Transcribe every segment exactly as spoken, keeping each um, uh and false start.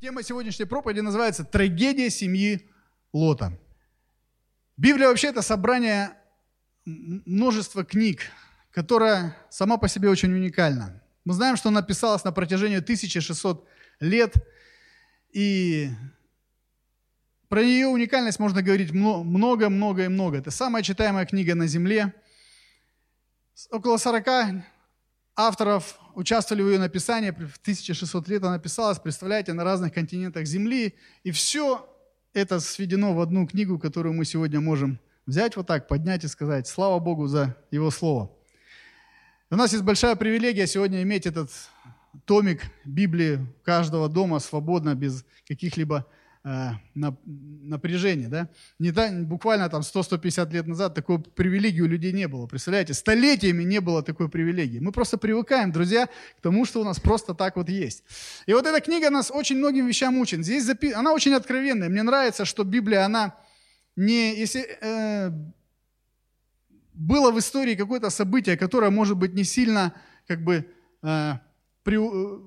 Тема сегодняшней проповеди называется «Трагедия семьи Лота». Библия вообще это собрание множества книг, которая сама по себе очень уникальна. Мы знаем, что она писалась на протяжении тысячи шестисот лет, и про ее уникальность можно говорить много-много и много. Это самая читаемая книга на земле. Около сорока авторов участвовали в ее написании. В тысячи шестьсот лет она писалась, представляете, на разных континентах Земли. И все это сведено в одну книгу, которую мы сегодня можем взять вот так, поднять и сказать «Слава Богу за Его Слово». У нас есть большая привилегия сегодня иметь этот томик Библии каждого дома свободно, без каких-либо э, напряжений. Да? Не та, буквально там сто-сто пятьдесят лет назад такой привилегии у людей не было. Представляете, столетиями не было такой привилегии. Мы просто привыкаем, друзья, к тому, что у нас просто так вот есть. И вот эта книга нас очень многим вещам учит. Здесь запи... Она очень откровенная. Мне нравится, что Библия, она не... Если, э... было в истории какое-то событие, которое, может быть, не сильно, как бы, э, при, э,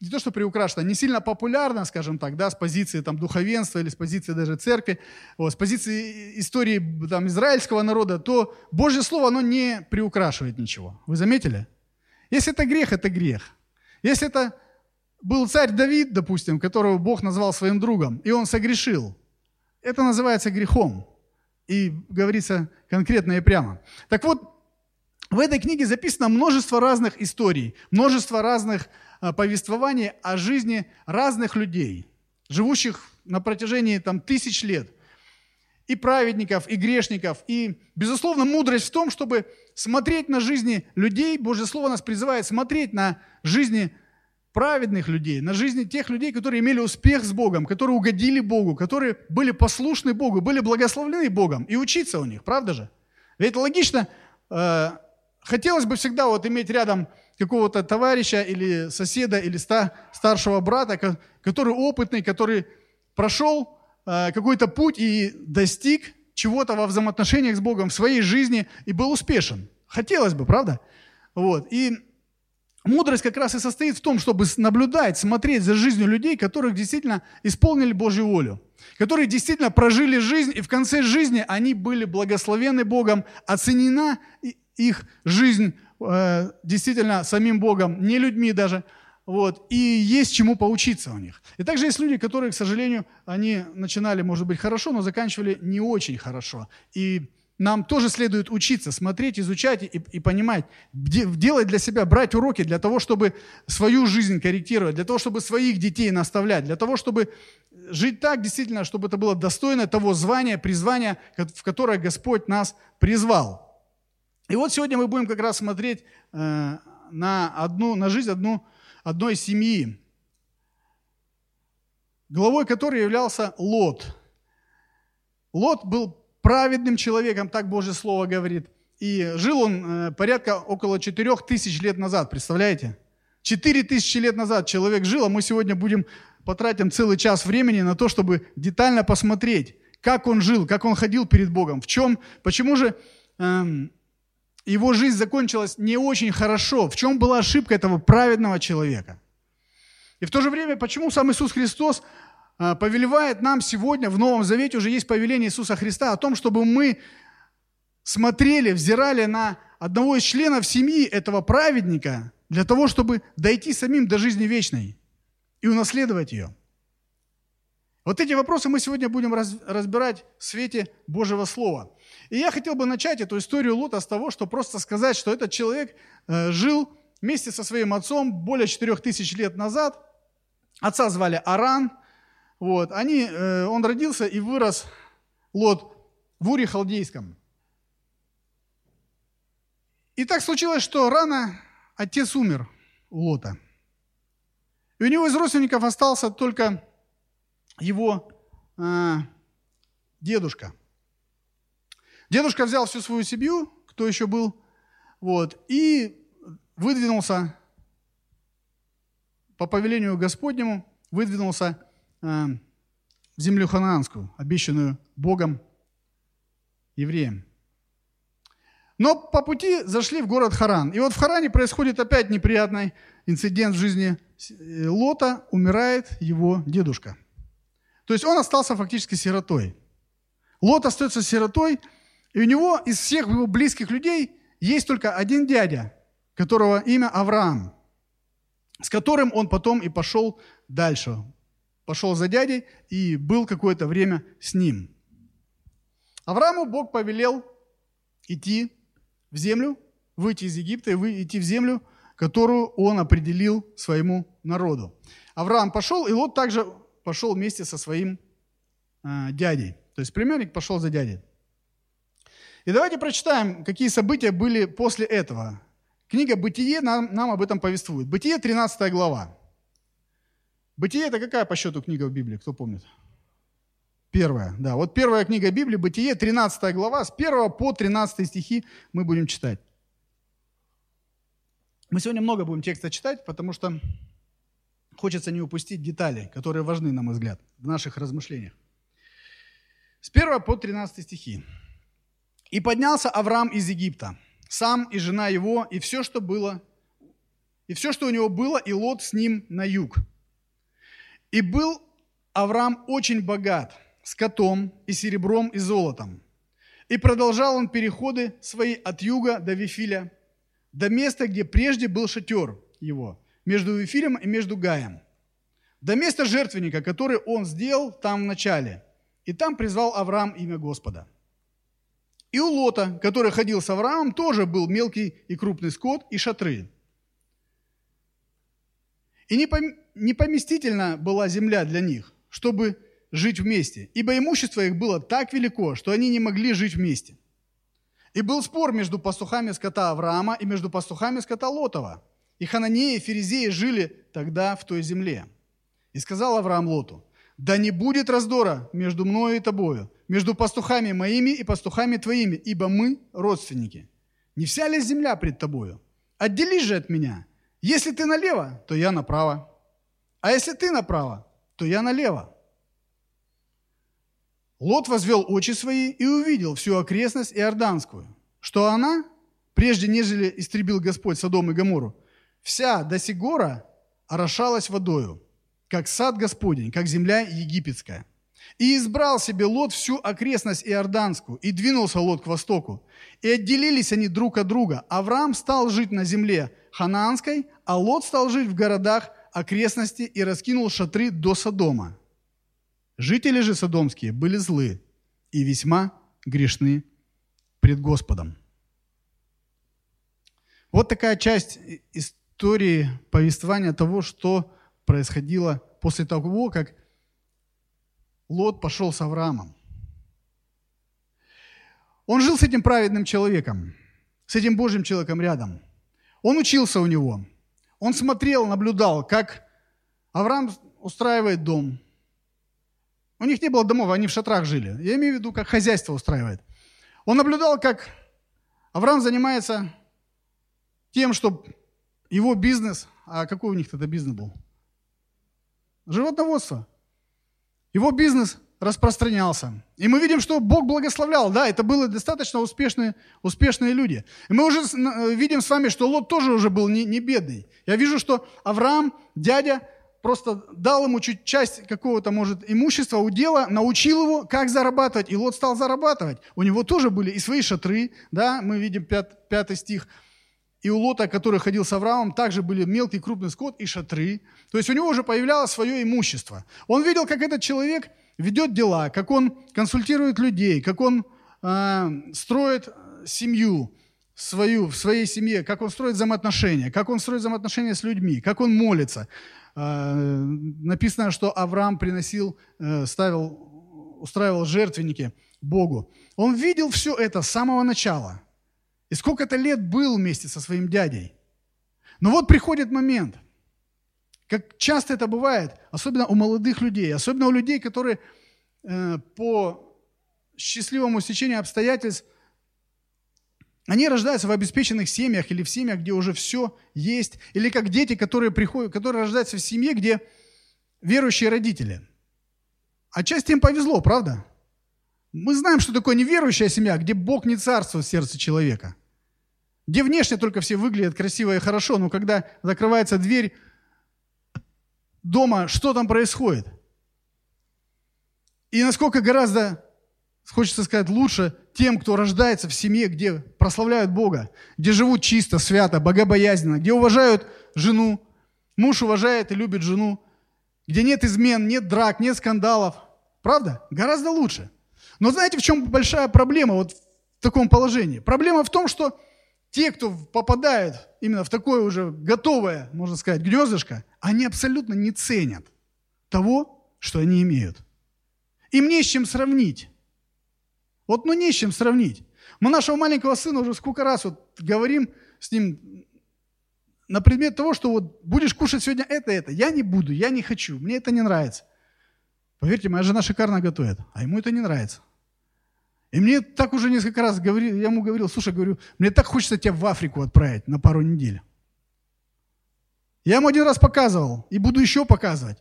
не то что приукрашено, не сильно популярно, скажем так, да, с позиции там, духовенства или с позиции даже церкви, вот, с позиции истории там, израильского народа, то Божье Слово, оно не приукрашивает ничего. Вы заметили? Если это грех, это грех. Если это был царь Давид, допустим, которого Бог назвал своим другом, и он согрешил, это называется грехом. И говорится конкретно и прямо. Так вот, в этой книге записано множество разных историй, множество разных а, повествований о жизни разных людей, живущих на протяжении там, тысяч лет, и праведников, и грешников. И, безусловно, мудрость в том, чтобы смотреть на жизни людей. Божье Слово нас призывает смотреть на жизни праведных людей, на жизни тех людей, которые имели успех с Богом, которые угодили Богу, которые были послушны Богу, были благословлены Богом, и учиться у них, правда же? Ведь логично, э, хотелось бы всегда вот иметь рядом какого-то товарища или соседа, или ста, старшего брата, который опытный, который прошел э, какой-то путь и достиг чего-то во взаимоотношениях с Богом в своей жизни и был успешен. Хотелось бы, правда? Вот, и... Мудрость как раз и состоит в том, чтобы наблюдать, смотреть за жизнью людей, которых действительно исполнили Божью волю, которые действительно прожили жизнь, и в конце жизни они были благословены Богом, оценена их жизнь э, действительно самим Богом, не людьми даже, вот, и есть чему поучиться у них. И также есть люди, которые, к сожалению, они начинали, может быть, хорошо, но заканчивали не очень хорошо, и... Нам тоже следует учиться, смотреть, изучать и, и понимать, делать для себя, брать уроки для того, чтобы свою жизнь корректировать, для того, чтобы своих детей наставлять, для того, чтобы жить так действительно, чтобы это было достойно того звания, призвания, в которое Господь нас призвал. И вот сегодня мы будем как раз смотреть э, на, одну, на жизнь одну, одной семьи, главой которой являлся Лот. Лот был праведным человеком, так Божье Слово говорит. И жил он порядка около четыре тысячи лет назад, представляете? четыре тысячи лет назад человек жил, а мы сегодня будем потратим целый час времени на то, чтобы детально посмотреть, как он жил, как он ходил перед Богом, в чем, почему же эм, его жизнь закончилась не очень хорошо, в чем была ошибка этого праведного человека. И в то же время, почему сам Иисус Христос повелевает нам сегодня, в Новом Завете уже есть повеление Иисуса Христа о том, чтобы мы смотрели, взирали на одного из членов семьи этого праведника для того, чтобы дойти самим до жизни вечной и унаследовать ее. Вот эти вопросы мы сегодня будем разбирать в свете Божьего Слова. И я хотел бы начать эту историю Лота с того, что просто сказать, что этот человек жил вместе со своим отцом более четыре тысячи лет назад. Отца звали Аран. Вот, они, э, он родился и вырос, Лот, в Уре-Халдейском. И так случилось, что рано отец умер у Лота. И у него из родственников остался только его э, дедушка. Дедушка взял всю свою семью, кто еще был, вот, и выдвинулся по повелению Господнему, выдвинулся в землю ханаанскую, обещанную Богом евреям. Но по пути зашли в город Харан. И вот в Харане происходит опять неприятный инцидент в жизни Лота умирает его дедушка. То есть он остался фактически сиротой. Лот остается сиротой, и у него из всех его близких людей есть только один дядя, которого имя Авраам, с которым он потом и пошел дальше. Пошел за дядей и был какое-то время с ним. Аврааму Бог повелел идти в землю, выйти из Египта и идти в землю, которую он определил своему народу. Авраам пошел, и Лот также пошел вместе со своим э, дядей. То есть племянник пошел за дядей. И давайте прочитаем, какие события были после этого. Книга «Бытие» нам, нам об этом повествует. «Бытие» тринадцатая глава. «Бытие» — это какая по счету книга в Библии, кто помнит? Первая, да. Вот первая книга Библии, «Бытие», тринадцатая глава, с первого по тринадцатый стихи мы будем читать. Мы сегодня много будем текста читать, потому что хочется не упустить детали, которые важны, на мой взгляд, в наших размышлениях. С первого по тринадцатый стихи. «И поднялся Авраам из Египта, сам и жена его, и все, что было, и все, что у него было, и Лот с ним на юг. И был Авраам очень богат скотом и серебром и золотом. И продолжал он переходы свои от юга до Вифиля, до места, где прежде был шатер его, между Вифилем и между Гаем, до места жертвенника, который он сделал там в начале. И там призвал Авраам имя Господа. И у Лота, который ходил с Авраамом, тоже был мелкий и крупный скот и шатры. И непоместительна была земля для них, чтобы жить вместе, ибо имущество их было так велико, что они не могли жить вместе. И был спор между пастухами скота Авраама и между пастухами скота Лотова. И Хананеи и Ферезеи жили тогда в той земле. И сказал Авраам Лоту: да не будет раздора между мною и тобою, между пастухами моими и пастухами твоими, ибо мы родственники. Не вся ли земля пред тобою? Отделись же от меня. Если ты налево, то я направо. А если ты направо, то я налево. Лот возвел очи свои и увидел всю окрестность Иорданскую, что она, прежде нежели истребил Господь Содом и Гоморру, вся до Сигора орошалась водою, как сад Господень, как земля египетская. И избрал себе Лот всю окрестность Иорданскую, и двинулся Лот к востоку. И отделились они друг от друга. Авраам стал жить на земле ханаанской, а Лот стал жить в городах окрестности и раскинул шатры до Содома. Жители же содомские были злы и весьма грешны пред Господом». Вот такая часть истории повествования того, что происходило после того, как Лот пошел с Авраамом. Он жил с этим праведным человеком, с этим Божьим человеком рядом. Он учился у него. Он смотрел, наблюдал, как Авраам устраивает дом. У них не было домов, они в шатрах жили. Я имею в виду, как хозяйство устраивает. Он наблюдал, как Авраам занимается тем, что его бизнес... А какой у них тогда бизнес был? Животноводство. Его бизнес распространялся. И мы видим, что Бог благословлял. Да, это были достаточно успешные, успешные люди. И мы уже видим с вами, что Лот тоже уже был не, не бедный. Я вижу, что Авраам, дядя, просто дал ему чуть часть какого-то, может, имущества, удела, научил его, как зарабатывать. И Лот стал зарабатывать. У него тоже были и свои шатры. Да, мы видим пят, пятый стих. И у Лота, который ходил с Авраамом, также были мелкий крупный скот и шатры. То есть у него уже появлялось свое имущество. Он видел, как этот человек ведет дела, как он консультирует людей, как он э, строит семью свою, в своей семье, как он строит взаимоотношения, как он строит взаимоотношения с людьми, как он молится. Э, написано, что Авраам приносил, э, ставил, устраивал жертвенники Богу. Он видел все это с самого начала. И сколько-то лет был вместе со своим дядей. Но вот приходит момент, как часто это бывает, особенно у молодых людей, особенно у людей, которые э, по счастливому стечению обстоятельств, они рождаются в обеспеченных семьях или в семьях, где уже все есть, или как дети, которые, приходят, которые рождаются в семье, где верующие родители. Отчасти им повезло, правда? Мы знаем, что такое неверующая семья, где Бог не царствует в сердце человека. Где внешне только все выглядят красиво и хорошо, но когда закрывается дверь дома, что там происходит. И насколько гораздо, хочется сказать, лучше тем, кто рождается в семье, где прославляют Бога, где живут чисто, свято, богобоязненно, где уважают жену, муж уважает и любит жену, где нет измен, нет драк, нет скандалов. Правда? Гораздо лучше. Но знаете, в чем большая проблема вот в таком положении? Проблема в том, что те, кто попадают именно в такое уже готовое, можно сказать, гнездышко, они абсолютно не ценят того, что они имеют. Им не с чем сравнить. Вот, ну, не с чем сравнить. Мы нашего маленького сына уже сколько раз вот говорим с ним на предмет того, что вот будешь кушать сегодня это, это. Я не буду, я не хочу, мне это не нравится. Поверьте, моя жена шикарно готовит, а ему это не нравится. И мне так уже несколько раз говорил, я ему говорил, слушай, говорю, мне так хочется тебя в Африку отправить на пару недель. Я ему один раз показывал и буду еще показывать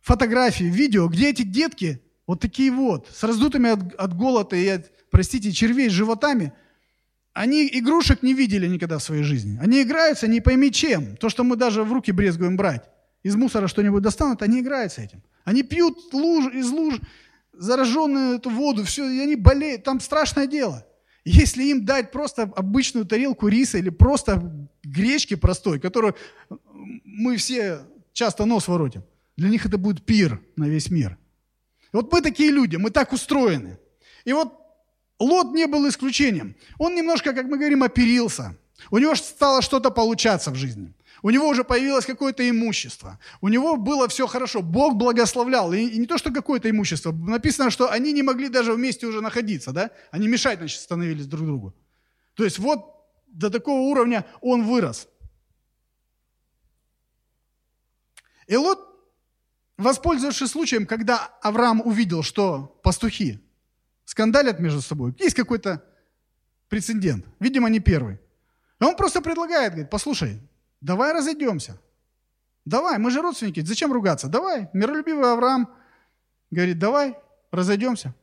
фотографии, видео, где эти детки вот такие вот, с раздутыми от, от голода и от, простите, червей животами, они игрушек не видели никогда в своей жизни. Они играются не пойми чем. То, что мы даже в руки брезгуем брать, из мусора что-нибудь достанут, они играются этим. Они пьют луж, из луж зараженную эту воду, все, и они болеют. Там страшное дело. Если им дать просто обычную тарелку риса или просто гречки простой, которую мы все часто нос воротим, для них это будет пир на весь мир. И вот мы такие люди, мы так устроены. И вот Лот не был исключением. Он немножко, как мы говорим, оперился. У него стало что-то получаться в жизни. У него уже появилось какое-то имущество. У него было все хорошо. Бог благословлял. И не то, что какое-то имущество. Написано, что они не могли даже вместе уже находиться. Да? Они мешать, значит, становились друг другу. То есть вот до такого уровня он вырос. И Лот, воспользовавшись случаем, когда Авраам увидел, что пастухи скандалят между собой, есть какой-то прецедент, видимо, не первый. И он просто предлагает, говорит, послушай, давай разойдемся. Давай, мы же родственники, зачем ругаться? Давай, миролюбивый Авраам говорит, давай, разойдемся.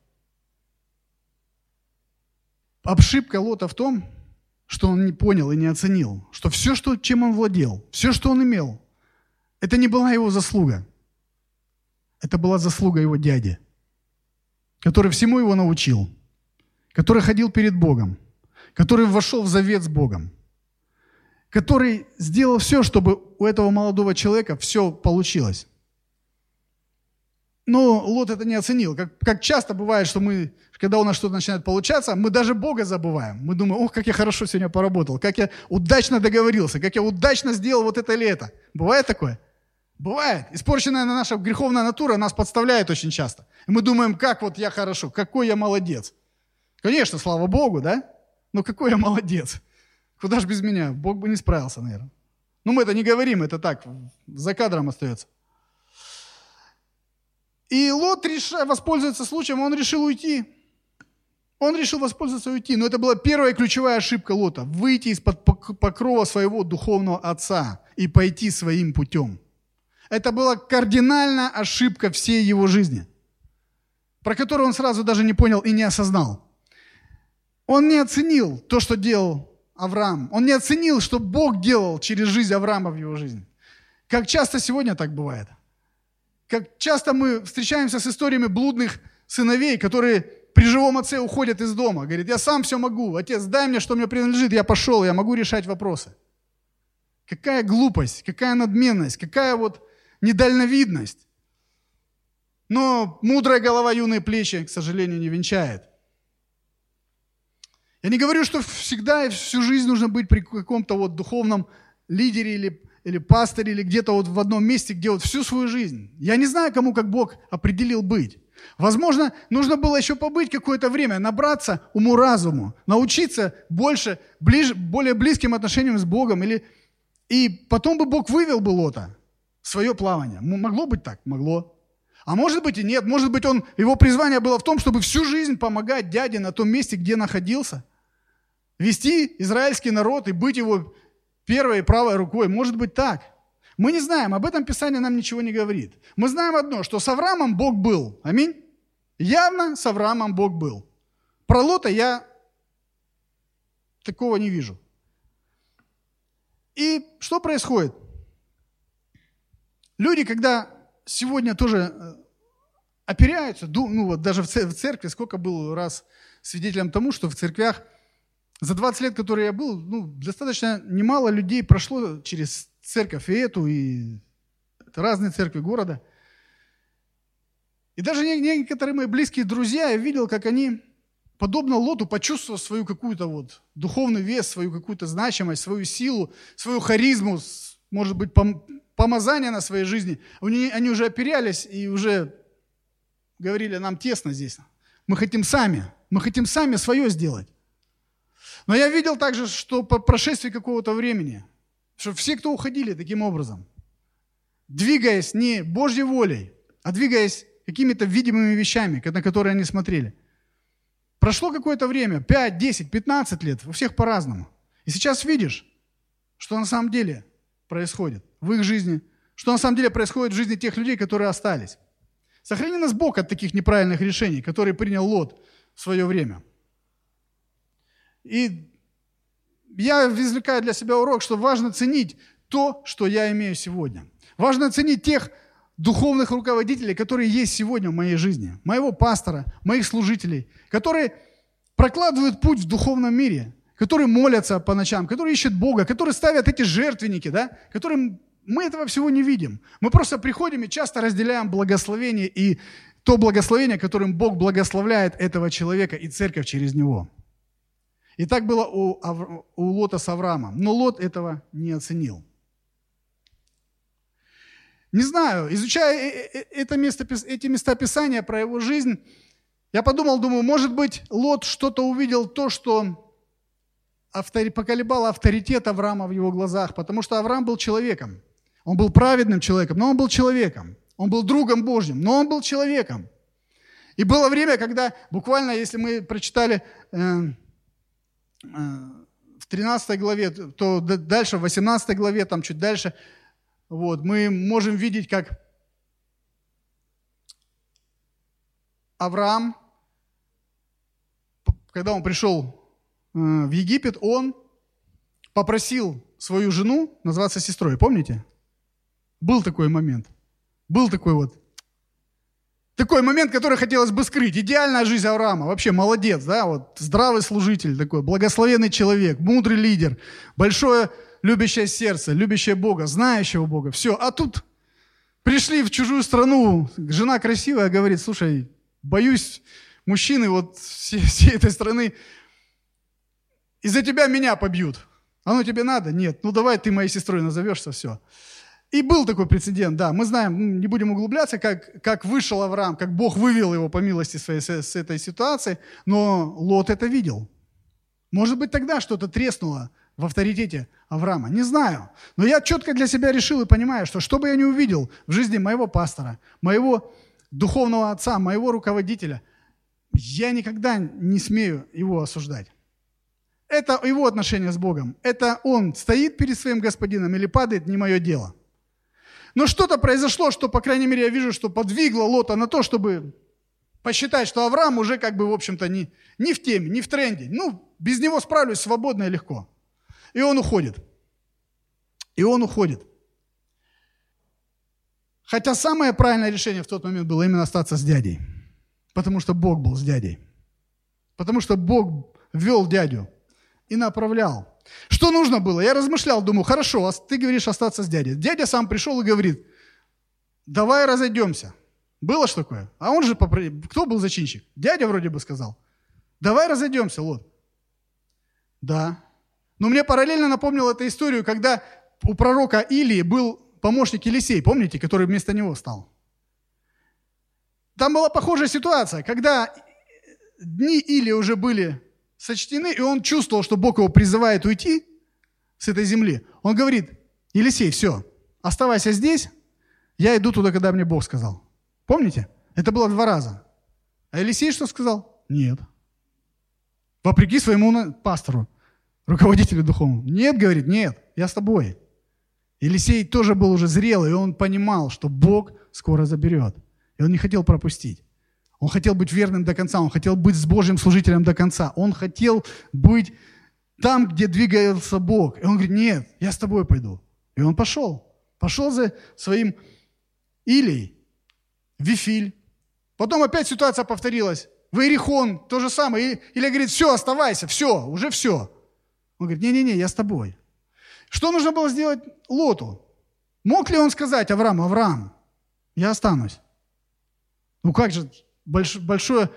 Ошибка Лота в том, что он не понял и не оценил, что все, что, чем он владел, все, что он имел, это не была его заслуга. Это была заслуга его дяди, который всему его научил, который ходил перед Богом, который вошел в завет с Богом, который сделал все, чтобы у этого молодого человека все получилось. Но Лот это не оценил. Как, как часто бывает, что мы, когда у нас что-то начинает получаться, мы даже Бога забываем. Мы думаем, ох, как я хорошо сегодня поработал, как я удачно договорился, как я удачно сделал вот это или это. Бывает такое? Бывает. Испорченная наша греховная натура нас подставляет очень часто. И мы думаем, как вот я хорошо, какой я молодец. Конечно, слава Богу, да? Но какой я молодец. Куда ж без меня? Бог бы не справился, наверное. Но мы это не говорим, это так, за кадром остается. И Лот решил воспользоваться случаем, он решил уйти. Он решил воспользоваться и уйти. Но это была первая ключевая ошибка Лота. Выйти из-под покрова своего духовного отца и пойти своим путем. Это была кардинальная ошибка всей его жизни, про которую он сразу даже не понял и не осознал. Он не оценил то, что делал Авраам. Он не оценил, что Бог делал через жизнь Авраама в его жизни. Как часто сегодня так бывает. Как часто мы встречаемся с историями блудных сыновей, которые при живом отце уходят из дома. Говорит, я сам все могу, отец, дай мне, что мне принадлежит, я пошел, я могу решать вопросы. Какая глупость, какая надменность, какая вот недальновидность. Но мудрая голова юные плечи, к сожалению, не венчает. Я не говорю, что всегда и всю жизнь нужно быть при каком-то вот духовном лидере или, или пастыре, или где-то вот в одном месте, где вот всю свою жизнь. Я не знаю, кому как Бог определил быть. Возможно, нужно было еще побыть какое-то время, набраться уму-разуму, научиться больше, ближе, более близким отношениям с Богом. Или... И потом бы Бог вывел бы Лота. Свое плавание. Могло быть так? Могло. А может быть и нет. Может быть, он, его призвание было в том, чтобы всю жизнь помогать дяде на том месте, где находился. Вести израильский народ и быть его первой и правой рукой. Может быть так. Мы не знаем. Об этом Писание нам ничего не говорит. Мы знаем одно, что с Авраамом Бог был. Аминь. Явно с Авраамом Бог был. Про Лота я такого не вижу. И что происходит? Люди, когда сегодня тоже оперяются, ну вот даже в церкви, сколько был раз свидетелем тому, что в церквях за двадцать лет, которые я был, ну, достаточно немало людей прошло через церковь и эту, и это разные церкви города. И даже некоторые мои близкие друзья, я видел, как они, подобно Лоту, почувствовав свою какую-то вот духовный вес, свою какую-то значимость, свою силу, свою харизму, может быть, пом- помазание на своей жизни, они, они уже оперялись и уже говорили, нам тесно здесь, мы хотим сами, мы хотим сами свое сделать. Но я видел также, что по прошествии какого-то времени, что все, кто уходили таким образом, двигаясь не Божьей волей, а двигаясь какими-то видимыми вещами, на которые они смотрели. Прошло какое-то время, пять, десять, пятнадцать лет, у всех по-разному. И сейчас видишь, что на самом деле происходит в их жизни, что на самом деле происходит в жизни тех людей, которые остались. Сохрани нас Бог от таких неправильных решений, которые принял Лот в свое время. И я извлекаю для себя урок, что важно ценить то, что я имею сегодня. Важно ценить тех духовных руководителей, которые есть сегодня в моей жизни, моего пастора, моих служителей, которые прокладывают путь в духовном мире, которые молятся по ночам, которые ищут Бога, которые ставят эти жертвенники, да, которые мы этого всего не видим. Мы просто приходим и часто разделяем благословение и то благословение, которым Бог благословляет этого человека и церковь через него. И так было у, Авра... у Лота с Авраамом, но Лот этого не оценил. Не знаю, изучая это место, эти места Писания про его жизнь, я подумал, думаю, может быть, Лот что-то увидел, то, что автор... поколебало авторитет Авраама в его глазах, потому что Авраам был человеком. Он был праведным человеком, но он был человеком. Он был другом Божьим, но он был человеком. И было время, когда буквально, если мы прочитали э, э, в тринадцатой главе, то дальше, в восемнадцатой главе, там чуть дальше, вот, мы можем видеть, как Авраам, когда он пришел в Египет, он попросил свою жену назваться сестрой. Помните? Был такой момент. Был такой вот. Такой момент, который хотелось бы скрыть. Идеальная жизнь Авраама. Вообще молодец, да? Вот, здравый служитель такой, благословенный человек, мудрый лидер, большое... любящее сердце, любящее Бога, знающего Бога, все. А тут пришли в чужую страну, жена красивая, говорит, слушай, боюсь, мужчины вот всей, всей этой страны из-за тебя меня побьют. Оно тебе надо? Нет. Ну давай ты моей сестрой назовешься, все. И был такой прецедент, да, мы знаем, не будем углубляться, как, как вышел Авраам, как Бог вывел его по милости своей с, с этой ситуации, но Лот это видел. Может быть, тогда что-то треснуло в авторитете Авраама. Не знаю. Но я четко для себя решил и понимаю, что что бы я ни увидел в жизни моего пастора, моего духовного отца, моего руководителя, я никогда не смею его осуждать. Это его отношение с Богом. Это он стоит перед своим господином или падает, не мое дело. Но что-то произошло, что, по крайней мере, я вижу, что подвигло Лота на то, чтобы посчитать, что Авраам уже как бы, в общем-то, не, не в теме, не в тренде. Ну, без него справлюсь свободно и легко. И он уходит. И он уходит. Хотя самое правильное решение в тот момент было именно остаться с дядей. Потому что Бог был с дядей. Потому что Бог вел дядю и направлял. Что нужно было? Я размышлял, думаю, хорошо, а ты говоришь остаться с дядей. Дядя сам пришел и говорит, давай разойдемся. Было что такое? А он же, попро... кто был зачинщик? Дядя вроде бы сказал, давай разойдемся, Лот. Да. Но мне параллельно напомнил эту историю, когда у пророка Илии был помощник Елисей, помните, который вместо него стал. Там была похожая ситуация, когда дни Илии уже были сочтены, и он чувствовал, что Бог его призывает уйти с этой земли. Он говорит, Елисей, все, оставайся здесь, я иду туда, когда мне Бог сказал. Помните? Это было два раза. А Елисей что сказал? Нет. Вопреки своему пастору. Руководителю духовному. Нет, говорит, нет, я с тобой. Елисей тоже был уже зрелый, и он понимал, что Бог скоро заберет. И он не хотел пропустить. Он хотел быть верным до конца, он хотел быть с Божьим служителем до конца. Он хотел быть там, где двигался Бог. И он говорит, нет, я с тобой пойду. И он пошел. Пошел за своим Или Вифиль. Потом опять ситуация повторилась. В Иерихон то же самое. Или говорит, все, оставайся, все, уже все. Он говорит, не-не-не, я с тобой. Что нужно было сделать Лоту? Мог ли он сказать Аврааму, Авраам, я останусь? Ну как же, больш, большое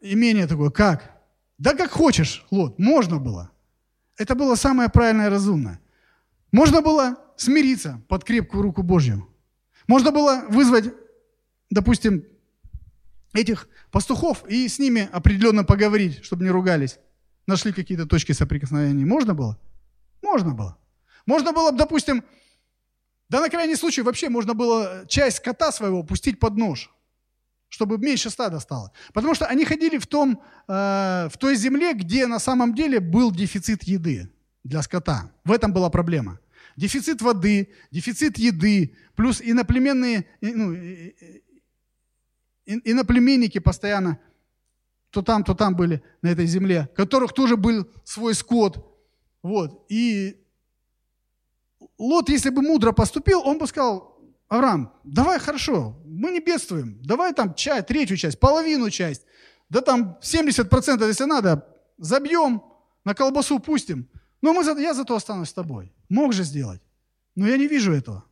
имение такое, как? Да как хочешь, Лот, можно было. Это было самое правильное и разумное. Можно было смириться под крепкую руку Божью. Можно было вызвать, допустим, этих пастухов и с ними определенно поговорить, чтобы не ругались. Нашли какие-то точки соприкосновения. Можно было? Можно было. Можно было, допустим, да на крайний случай вообще можно было часть скота своего пустить под нож, чтобы меньше стада стало. Потому что они ходили в, том, э, в той земле, где на самом деле был дефицит еды для скота. В этом была проблема. Дефицит воды, дефицит еды, плюс иноплеменные, ну, иноплеменники постоянно то там, то там были на этой земле, которых тоже был свой скот. Вот. И Лот, если бы мудро поступил, он бы сказал, Авраам, давай, хорошо, мы не бедствуем, давай там часть, третью часть, половину часть, да там семьдесят процентов, если надо, забьем, на колбасу пустим. Но мы, я зато останусь с тобой. Мог же сделать, но я не вижу этого.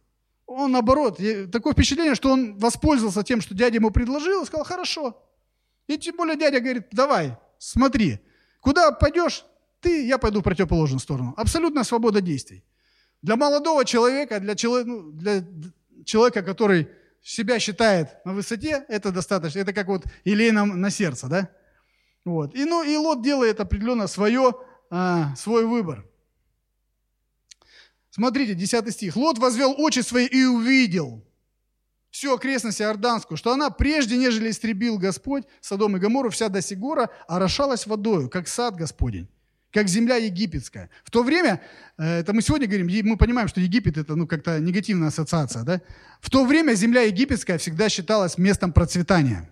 Он, наоборот, такое впечатление, что он воспользовался тем, что дядя ему предложил, и сказал, хорошо. И тем более дядя говорит, давай, смотри, куда пойдешь, ты, я пойду в противоположную сторону. Абсолютная свобода действий. Для молодого человека, для, чело, ну, для человека, который себя считает на высоте, это достаточно, это как вот елейном на сердце, да? Вот. И, ну, и Лот делает определенно свое, а, свой выбор. Смотрите, десятый стих. «Лот возвел очи свои и увидел всю окрестность Иорданскую, что она, прежде нежели истребил Господь Содом и Гоморру, вся до Сигора орошалась водою, как сад Господень, как земля египетская». В то время, это мы сегодня говорим, мы понимаем, что Египет – это ну, как-то негативная ассоциация, да? В то время земля египетская всегда считалась местом процветания.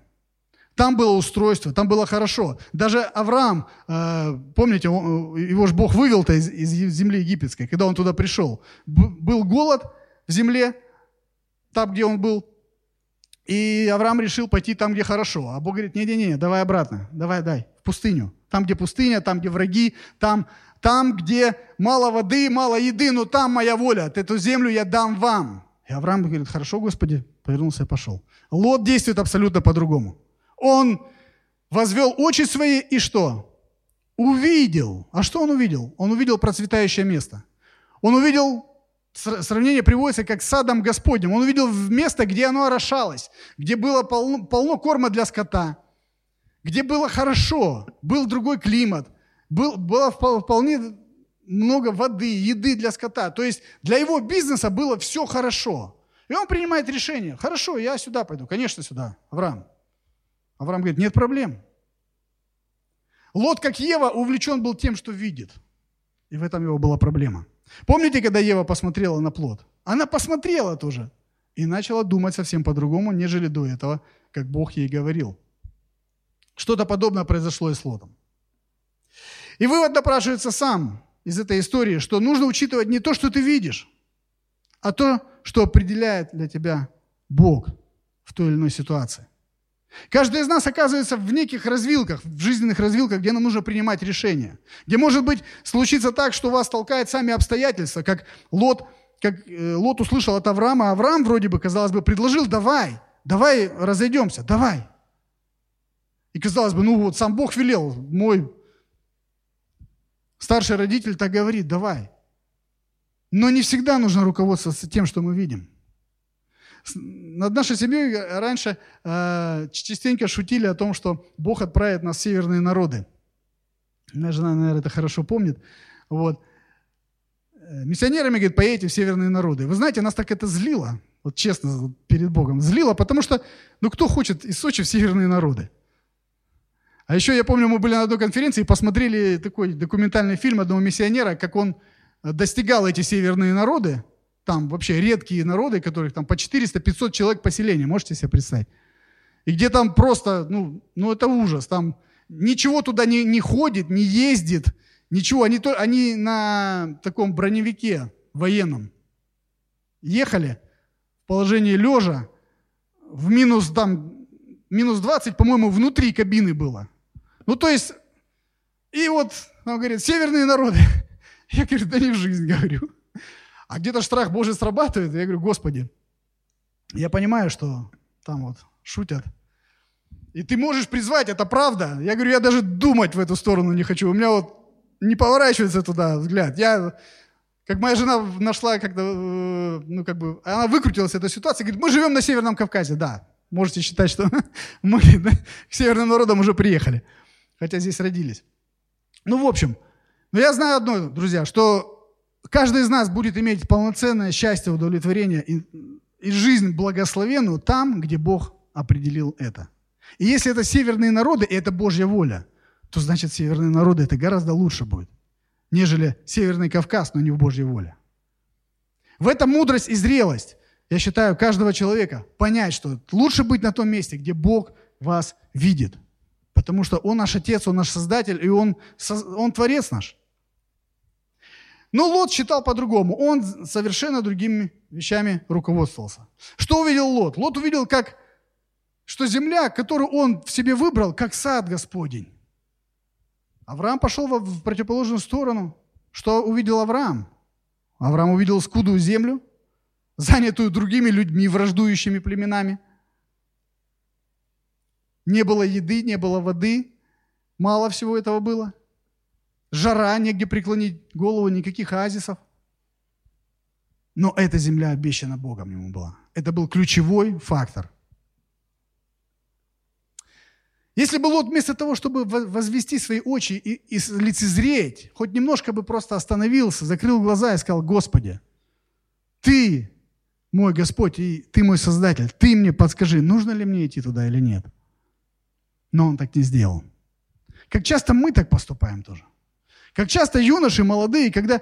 Там было устройство, там было хорошо. Даже Авраам, помните, его же Бог вывел-то из, из земли египетской, когда он туда пришел. Был голод в земле, там, где он был. И Авраам решил пойти там, где хорошо. А Бог говорит, не-не-не, давай обратно, давай, дай, в пустыню. Там, где пустыня, там, где враги, там, там, где мало воды, мало еды, но там моя воля, эту землю я дам вам. И Авраам говорит, хорошо, Господи, повернулся и пошел. Лот действует абсолютно по-другому. Он возвел очи свои и что? Увидел. А что он увидел? Он увидел процветающее место. Он увидел, сравнение приводится как с садом Господним. Он увидел место, где оно орошалось, где было полно, полно корма для скота, где было хорошо, был другой климат, был, было вполне много воды, еды для скота. То есть для его бизнеса было все хорошо. И он принимает решение. Хорошо, я сюда пойду. Конечно, сюда, Авраам. Авраам говорит, нет проблем. Лот, как Ева, увлечен был тем, что видит. И в этом его была проблема. Помните, когда Ева посмотрела на плод? Она посмотрела тоже и начала думать совсем по-другому, нежели до этого, как Бог ей говорил. Что-то подобное произошло и с Лотом. И вывод напрашивается сам из этой истории, что нужно учитывать не то, что ты видишь, а то, что определяет для тебя Бог в той или иной ситуации. Каждый из нас оказывается в неких развилках, в жизненных развилках, где нам нужно принимать решения. Где, может быть, случится так, что вас толкают сами обстоятельства, как Лот, как Лот услышал от Авраама. Авраам вроде бы, казалось бы, предложил, давай, давай разойдемся, давай. И казалось бы, ну вот сам Бог велел, мой старший родитель так говорит, давай. Но не всегда нужно руководствоваться тем, что мы видим. Над нашей семьей раньше э, частенько шутили о том, что Бог отправит нас в северные народы. Моя жена, наверное, это хорошо помнит. Вот. Миссионерами, говорит, поедете в северные народы. Вы знаете, нас так это злило, вот честно, перед Богом. Злило, потому что, ну кто хочет из Сочи в северные народы? А еще я помню, мы были на одной конференции и посмотрели такой документальный фильм одного миссионера, как он достигал эти северные народы. Там вообще редкие народы, которых там по четыреста-пятьсот человек поселения, можете себе представить? И где там просто, ну, ну это ужас, там ничего туда не, не ходит, не ездит, ничего. Они, то, они на таком броневике военном ехали в положении лежа, в минус, там, минус двадцать, по-моему, внутри кабины было. Ну, то есть, и вот, нам говорят, северные народы. Я говорю, да не в жизнь, говорю. А где-то штраф Божий срабатывает. Я говорю, Господи, я понимаю, что там вот шутят. И ты можешь призвать, это правда. Я говорю, я даже думать в эту сторону не хочу. У меня вот не поворачивается туда взгляд. Я, как моя жена нашла, как-то, ну как бы, она выкрутилась этой ситуации. Говорит, мы живем на Северном Кавказе. Да, можете считать, что мы к северным народам уже приехали. Хотя здесь родились. Ну, в общем, но я знаю одно, друзья, что каждый из нас будет иметь полноценное счастье, удовлетворение и, и жизнь благословенную там, где Бог определил это. И если это северные народы, и это Божья воля, то значит северные народы это гораздо лучше будет, нежели Северный Кавказ, но не в Божьей воле. В этом мудрость и зрелость, я считаю, каждого человека понять, что лучше быть на том месте, где Бог вас видит. Потому что Он наш Отец, Он наш Создатель, и Он, он Творец наш. Но Лот считал по-другому. Он совершенно другими вещами руководствовался. Что увидел Лот? Лот увидел, как, что земля, которую он в себе выбрал, как сад Господень. Авраам пошел в противоположную сторону. Что увидел Авраам? Авраам увидел скудную землю, занятую другими людьми, враждующими племенами. Не было еды, не было воды, мало всего этого было. Жара, негде преклонить голову, никаких оазисов. Но эта земля обещана Богом ему была. Это был ключевой фактор. Если бы Лот вместо того, чтобы возвести свои очи и, и лицезреть, хоть немножко бы просто остановился, закрыл глаза и сказал, Господи, Ты мой Господь и Ты мой Создатель, Ты мне подскажи, нужно ли мне идти туда или нет. Но он так не сделал. Как часто мы так поступаем тоже. Как часто юноши, молодые, когда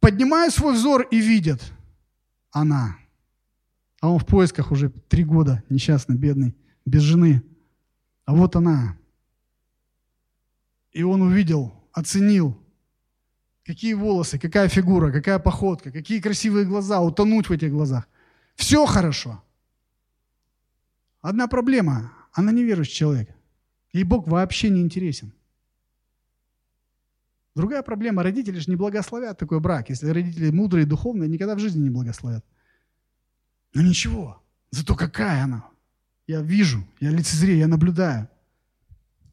поднимают свой взор и видят она. А он в поисках уже три года, несчастный, бедный, без жены. А вот она. И он увидел, оценил, какие волосы, какая фигура, какая походка, какие красивые глаза, утонуть в этих глазах. Все хорошо. Одна проблема – она неверующий человек. Ей Бог вообще не интересен. Другая проблема. Родители же не благословят такой брак. Если родители мудрые, духовные, никогда в жизни не благословят. Но ничего. Зато какая она. Я вижу, я лицезрею, я наблюдаю.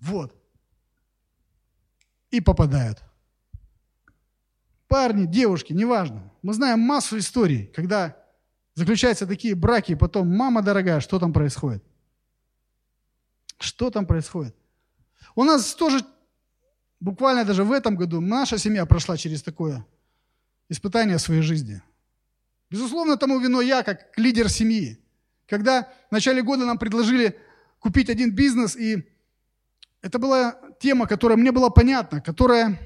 Вот. И попадают. Парни, девушки, неважно. Мы знаем массу историй, когда заключаются такие браки, и потом, мама дорогая, что там происходит? Что там происходит? У нас тоже, буквально даже в этом году, наша семья прошла через такое испытание в своей жизни. Безусловно, тому виной я, как лидер семьи. Когда в начале года нам предложили купить один бизнес, и это была тема, которая мне была понятна, которая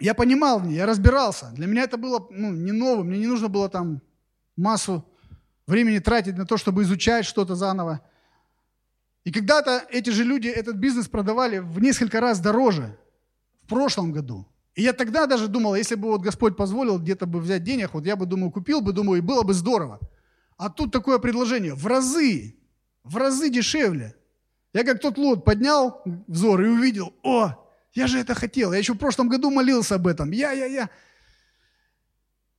я понимал в ней, я разбирался. Для меня это было ну, не ново, мне не нужно было там массу времени тратить на то, чтобы изучать что-то заново. И когда-то эти же люди этот бизнес продавали в несколько раз дороже в прошлом году. И я тогда даже думал, если бы вот Господь позволил где-то бы взять денег, вот я бы, думаю, купил бы, думаю, и было бы здорово. А тут такое предложение в разы, в разы дешевле. Я как тот Лот поднял взор и увидел, о, я же это хотел, я еще в прошлом году молился об этом, я, я, я.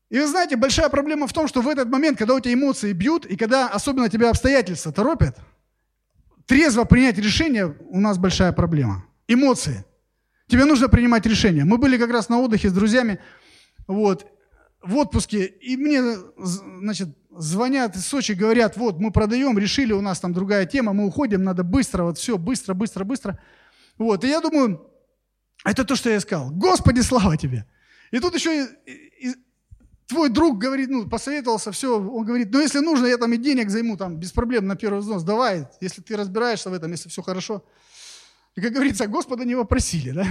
И вы знаете, большая проблема в том, что в этот момент, когда у тебя эмоции бьют, и когда особенно тебя обстоятельства торопят, трезво принять решение у нас большая проблема. Эмоции. Тебе нужно принимать решение. Мы были как раз на отдыхе с друзьями, вот, в отпуске, и мне, значит, звонят из Сочи, говорят, вот, мы продаем, решили, у нас там другая тема, мы уходим, надо быстро, вот все, быстро, быстро, быстро. Вот, и я думаю, это то, что я искал. Господи, слава тебе! И тут еще и, и, твой друг говорит, ну, посоветовался, все, он говорит, ну, если нужно, я там и денег займу, там, без проблем, на первый взнос, давай, если ты разбираешься в этом, если все хорошо. И, как говорится, Господа не вопросили, да?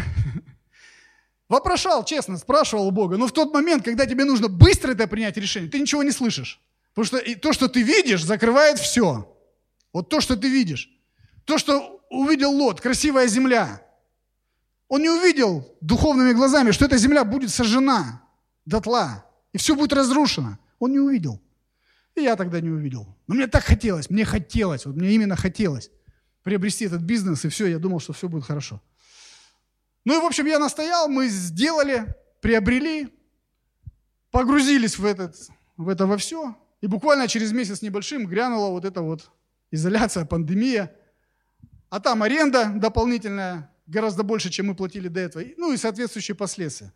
Вопрошал, честно, спрашивал у Бога, но в тот момент, когда тебе нужно быстро это принять решение, ты ничего не слышишь, потому что то, что ты видишь, закрывает все. Вот то, что ты видишь, то, что увидел Лот, красивая земля, он не увидел духовными глазами, что эта земля будет сожжена дотла, и все будет разрушено. Он не увидел. И я тогда не увидел. Но мне так хотелось, мне хотелось, вот мне именно хотелось приобрести этот бизнес, и все, я думал, что все будет хорошо. Ну и, в общем, я настоял, мы сделали, приобрели, погрузились в, этот, в это во все, и буквально через месяц небольшим грянула вот эта вот изоляция, пандемия, а там аренда дополнительная, гораздо больше, чем мы платили до этого, ну и соответствующие последствия.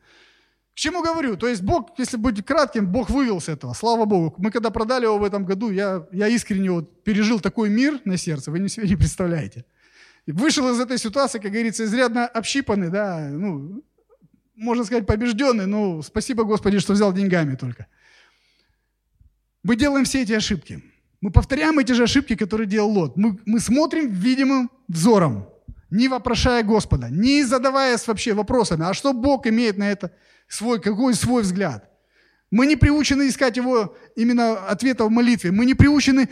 К чему говорю? То есть Бог, если быть кратким, Бог вывел с этого, слава Богу. Мы когда продали его в этом году, я, я искренне вот пережил такой мир на сердце, вы не себе не представляете. Вышел из этой ситуации, как говорится, изрядно общипанный, да, ну, можно сказать, побежденный, но спасибо Господи, что взял деньгами только. Мы делаем все эти ошибки. Мы повторяем эти же ошибки, которые делал Лот. Мы, мы смотрим видимым взором, не вопрошая Господа, не задаваясь вообще вопросами, а что Бог имеет на это... Свой, какой свой взгляд. Мы не приучены искать его именно ответа в молитве. Мы не приучены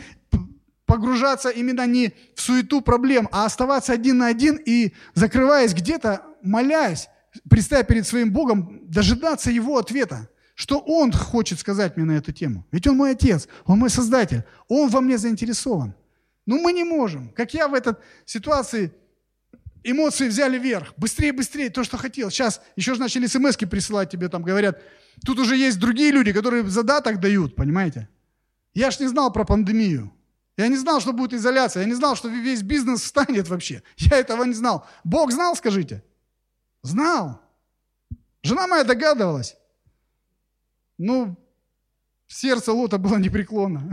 погружаться именно не в суету проблем, а оставаться один на один и, закрываясь где-то, молясь, предстоя перед своим Богом, дожидаться его ответа. Что он хочет сказать мне на эту тему? Ведь он мой отец, он мой создатель, он во мне заинтересован. Но мы не можем. Как я в этой ситуации... Эмоции взяли верх. Быстрее, быстрее, то, что хотел. Сейчас еще же начали смс-ки присылать тебе, там говорят, тут уже есть другие люди, которые задаток дают, понимаете? Я ж не знал про пандемию. Я не знал, что будет изоляция. Я не знал, что весь бизнес встанет вообще. Я этого не знал. Бог знал, скажите? Знал. Жена моя догадывалась. Ну, сердце Лота было непреклонно.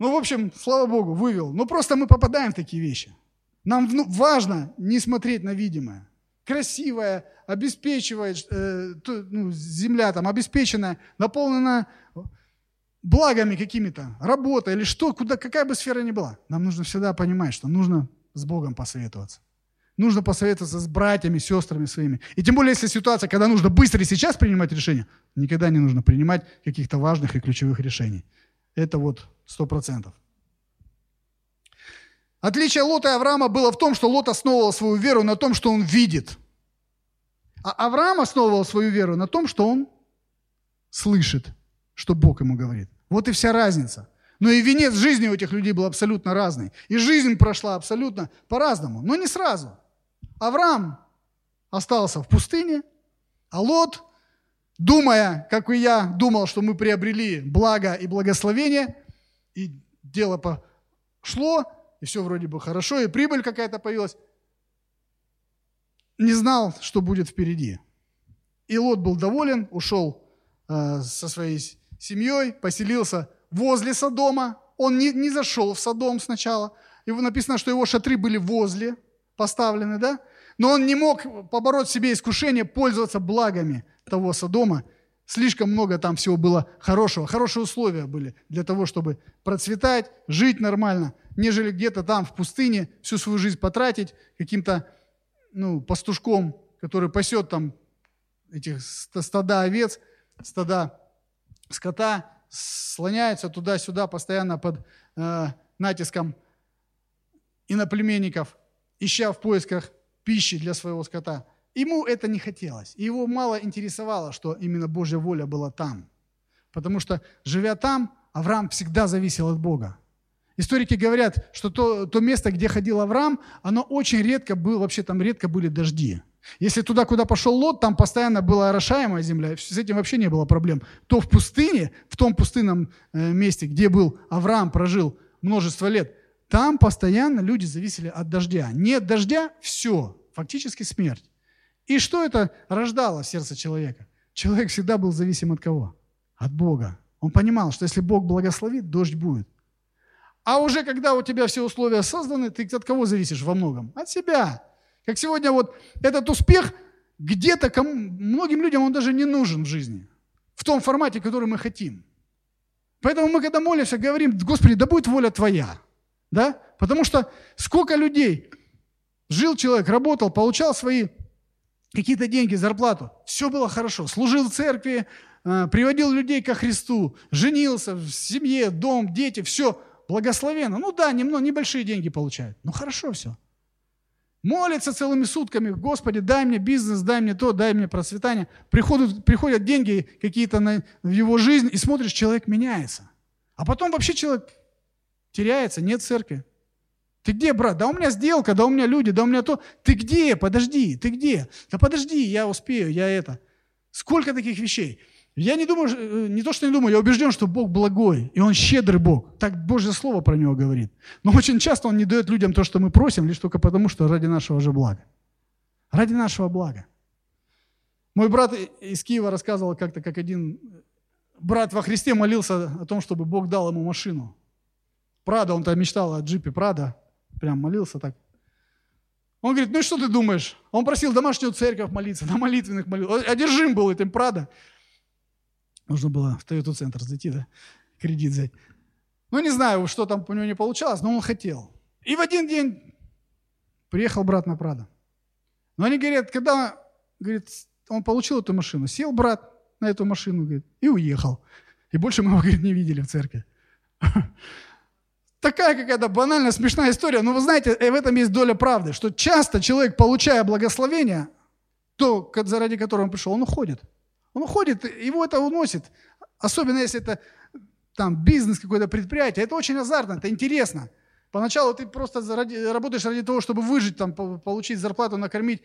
Ну, в общем, слава Богу, вывел. Но просто мы попадаем в такие вещи. Нам важно не смотреть на видимое. Красивое, обеспечивает, э, ну, земля там обеспеченная, наполнена благами какими-то, работа или что, куда, какая бы сфера ни была. Нам нужно всегда понимать, что нужно с Богом посоветоваться. Нужно посоветоваться с братьями, сестрами своими. И тем более, если ситуация, когда нужно быстро и сейчас принимать решения, никогда не нужно принимать каких-то важных и ключевых решений. Это вот сто процентов. Отличие Лота и Авраама было в том, что Лот основывал свою веру на том, что он видит. А Авраам основывал свою веру на том, что он слышит, что Бог ему говорит. Вот и вся разница. Но и венец жизни у этих людей был абсолютно разный. И жизнь прошла абсолютно по-разному, но не сразу. Авраам остался в пустыне, а Лот... Думая, как и я, думал, что мы приобрели благо и благословение, и дело пошло, и все вроде бы хорошо, и прибыль какая-то появилась, не знал, что будет впереди. И Лот был доволен, ушел э, со своей семьей, поселился возле Содома. Он не, не зашел в Содом сначала. Его написано, что его шатры были возле поставлены, да? Но он не мог побороть в себе искушение пользоваться благами того Содома. Слишком много там всего было хорошего. Хорошие условия были для того, чтобы процветать, жить нормально, нежели где-то там в пустыне всю свою жизнь потратить каким-то ну, пастушком, который пасет там этих стада овец, стада скота, слоняется туда-сюда постоянно под э, натиском иноплеменников, ища в поисках пищи для своего скота. Ему это не хотелось. Его мало интересовало, что именно Божья воля была там. Потому что, живя там, Авраам всегда зависел от Бога. Историки говорят, что то, то место, где ходил Авраам, оно очень редко было, вообще там редко были дожди. Если туда, куда пошел Лот, там постоянно была орошаемая земля, с этим вообще не было проблем. То в пустыне, в том пустынном месте, где был Авраам, прожил множество лет, там постоянно люди зависели от дождя. Нет дождя – все, фактически смерть. И что это рождало в сердце человека? Человек всегда был зависим от кого? От Бога. Он понимал, что если Бог благословит, дождь будет. А уже когда у тебя все условия созданы, ты от кого зависишь во многом? От себя. Как сегодня вот этот успех где-то кому, многим людям он даже не нужен в жизни. В том формате, который мы хотим. Поэтому мы когда молимся, говорим, Господи, да будет воля Твоя. Да? Потому что сколько людей, жил человек, работал, получал свои какие-то деньги, зарплату, все было хорошо, служил в церкви, приводил людей ко Христу, женился в семье, дом, дети, все благословенно. Ну да, немного, небольшие деньги получают, но хорошо все. Молятся целыми сутками: Господи, дай мне бизнес, дай мне то, дай мне процветание. Приходят, приходят деньги какие-то на, в его жизнь, и смотришь, человек меняется. А потом вообще человек теряется, нет церкви. Ты где, брат? Да у меня сделка, да у меня люди, да у меня то. Ты где? Подожди, ты где? Да подожди, я успею, я это. Сколько таких вещей? Я не думаю, не то, что не думаю, я убежден, что Бог благой, и Он щедрый Бог. Так Божье Слово про Него говорит. Но очень часто Он не дает людям то, что мы просим, лишь только потому, что ради нашего же блага. Ради нашего блага. Мой брат из Киева рассказывал как-то, как один брат во Христе молился о том, чтобы Бог дал ему машину. Прадо, он там мечтал о джипе Прадо, прям молился так. Он говорит: ну и что ты думаешь? Он просил домашнюю церковь молиться, на молитвенных молился. Одержим был этим Прадо. Нужно было в Тойоту-центр зайти, да, кредит взять. Ну, не знаю, что там у него не получалось, но он хотел. И в один день приехал брат на Прадо. Но они говорят, когда говорит, он получил эту машину, сел брат на эту машину, говорит, и уехал. И больше мы его, говорит, не видели в церкви. Такая какая-то банальная, смешная история. Но вы знаете, в этом есть доля правды, что часто человек, получая благословение, то, заради которого он пришел, он уходит. Он уходит, его это уносит. Особенно, если это там бизнес, какое-то предприятие. Это очень азартно, это интересно. Поначалу ты просто заради, работаешь ради того, чтобы выжить, там, получить зарплату, накормить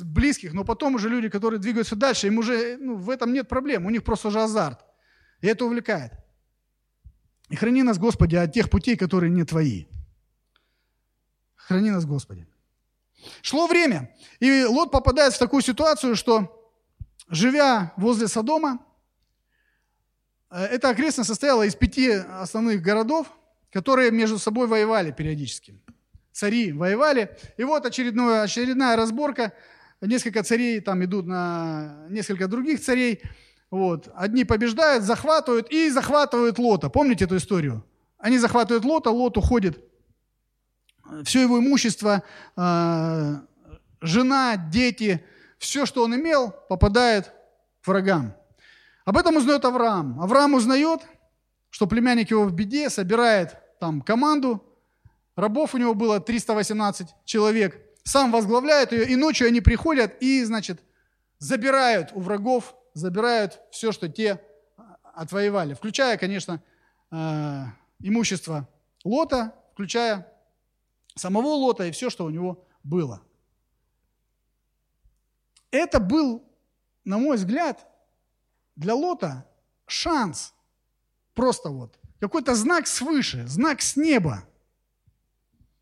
близких. Но потом уже люди, которые двигаются дальше, им уже ну, в этом нет проблем. У них просто уже азарт. И это увлекает. И храни нас, Господи, от тех путей, которые не Твои. Храни нас, Господи. Шло время, и Лот попадает в такую ситуацию, что живя возле Содома, эта окрестность состояла из пяти основных городов, которые между собой воевали периодически. Цари воевали. И вот очередная, очередная разборка. Несколько царей там идут на несколько других царей. Вот. Одни побеждают, захватывают и захватывают Лота. Помните эту историю? Они захватывают Лота, Лот уходит. Все его имущество, жена, дети... Все, что он имел, попадает к врагам. Об этом узнает Авраам. Авраам узнает, что племянник его в беде, собирает там команду. Рабов у него было триста восемнадцать человек. Сам возглавляет ее, и ночью они приходят и, значит, забирают у врагов, забирают все, что те отвоевали. Включая, конечно, имущество Лота, включая самого Лота и все, что у него было. Это был, на мой взгляд, для Лота шанс, просто вот, какой-то знак свыше, знак с неба.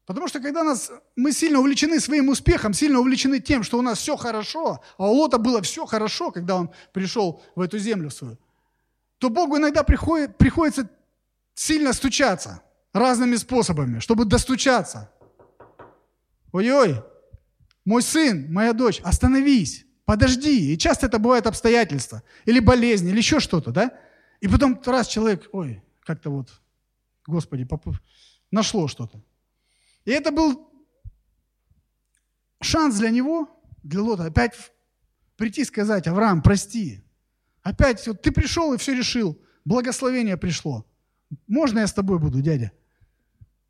Потому что когда нас, мы сильно увлечены своим успехом, сильно увлечены тем, что у нас все хорошо, а у Лота было все хорошо, когда он пришел в эту землю свою, то Богу иногда приходит, приходится сильно стучаться разными способами, чтобы достучаться. Ой-ой! Мой сын, моя дочь, остановись, подожди. И часто это бывают обстоятельства, или болезни, или еще что-то, да? И потом раз человек, ой, как-то вот, Господи, поп... нашло что-то. И это был шанс для него, для Лота, опять прийти и сказать: Авраам, прости. Опять вот ты пришел и все решил, благословение пришло. Можно я с тобой буду, дядя?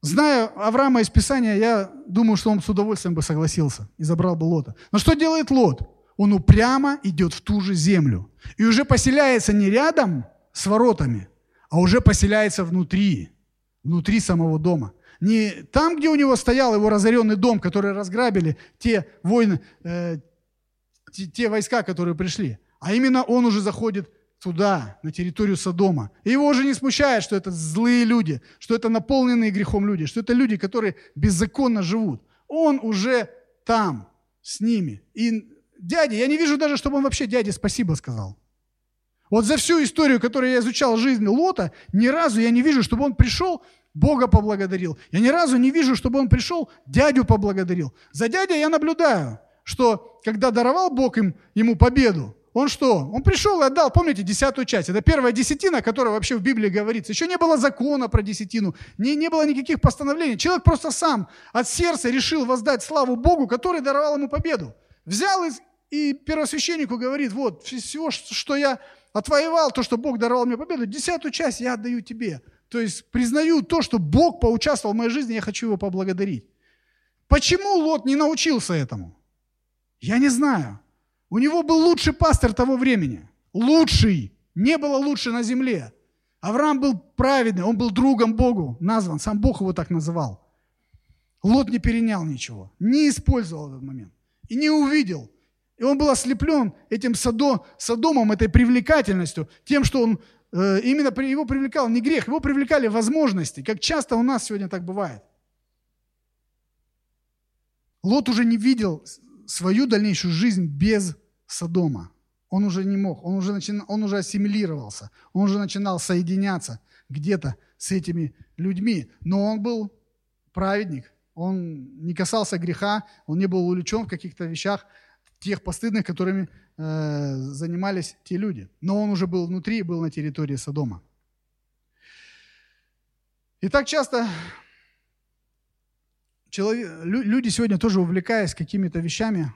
Зная Авраама из Писания, я думаю, что он с удовольствием бы согласился и забрал бы Лота. Но что делает Лот? Он упрямо идет в ту же землю. И уже поселяется не рядом с воротами, а уже поселяется внутри, внутри самого дома. Не там, где у него стоял его разоренный дом, который разграбили те войны, э, те, те войска, которые пришли, а именно он уже заходит туда, на территорию Содома. И его уже не смущает, что это злые люди, что это наполненные грехом люди, что это люди, которые беззаконно живут. Он уже там, с ними. И дядя, я не вижу даже, чтобы он вообще дяде спасибо сказал. Вот за всю историю, которую я изучал жизнь Лота, ни разу я не вижу, чтобы он пришел, Бога поблагодарил. Я ни разу не вижу, чтобы он пришел, дядю поблагодарил. За дядей я наблюдаю, что когда даровал Бог им, ему победу, он что? Он пришел и отдал, помните, десятую часть. Это первая десятина, которая вообще в Библии говорится. Еще не было закона про десятину, не, не было никаких постановлений. Человек просто сам от сердца решил воздать славу Богу, который даровал ему победу. Взял и, и первосвященнику говорит: вот, все, что я отвоевал, то, что Бог даровал мне победу, десятую часть я отдаю тебе. То есть признаю то, что Бог поучаствовал в моей жизни, я хочу его поблагодарить. Почему Лот не научился этому? Я не знаю. У него был лучший пастырь того времени. Лучший. Не было лучше на земле. Авраам был праведный, он был другом Богу назван. Сам Бог его так называл. Лот не перенял ничего, не использовал этот момент и не увидел. И он был ослеплен этим садо, Содомом, этой привлекательностью, тем, что он, э, именно его привлекал не грех, его привлекали возможности, как часто у нас сегодня так бывает. Лот уже не видел свою дальнейшую жизнь без Содома. Он уже не мог, он уже, начи... он уже ассимилировался, он уже начинал соединяться где-то с этими людьми. Но он был праведник, он не касался греха, он не был увлечен в каких-то вещах, тех постыдных, которыми э, занимались те люди. Но он уже был внутри и был на территории Содома. И так часто человек, люди сегодня тоже, увлекаясь какими-то вещами,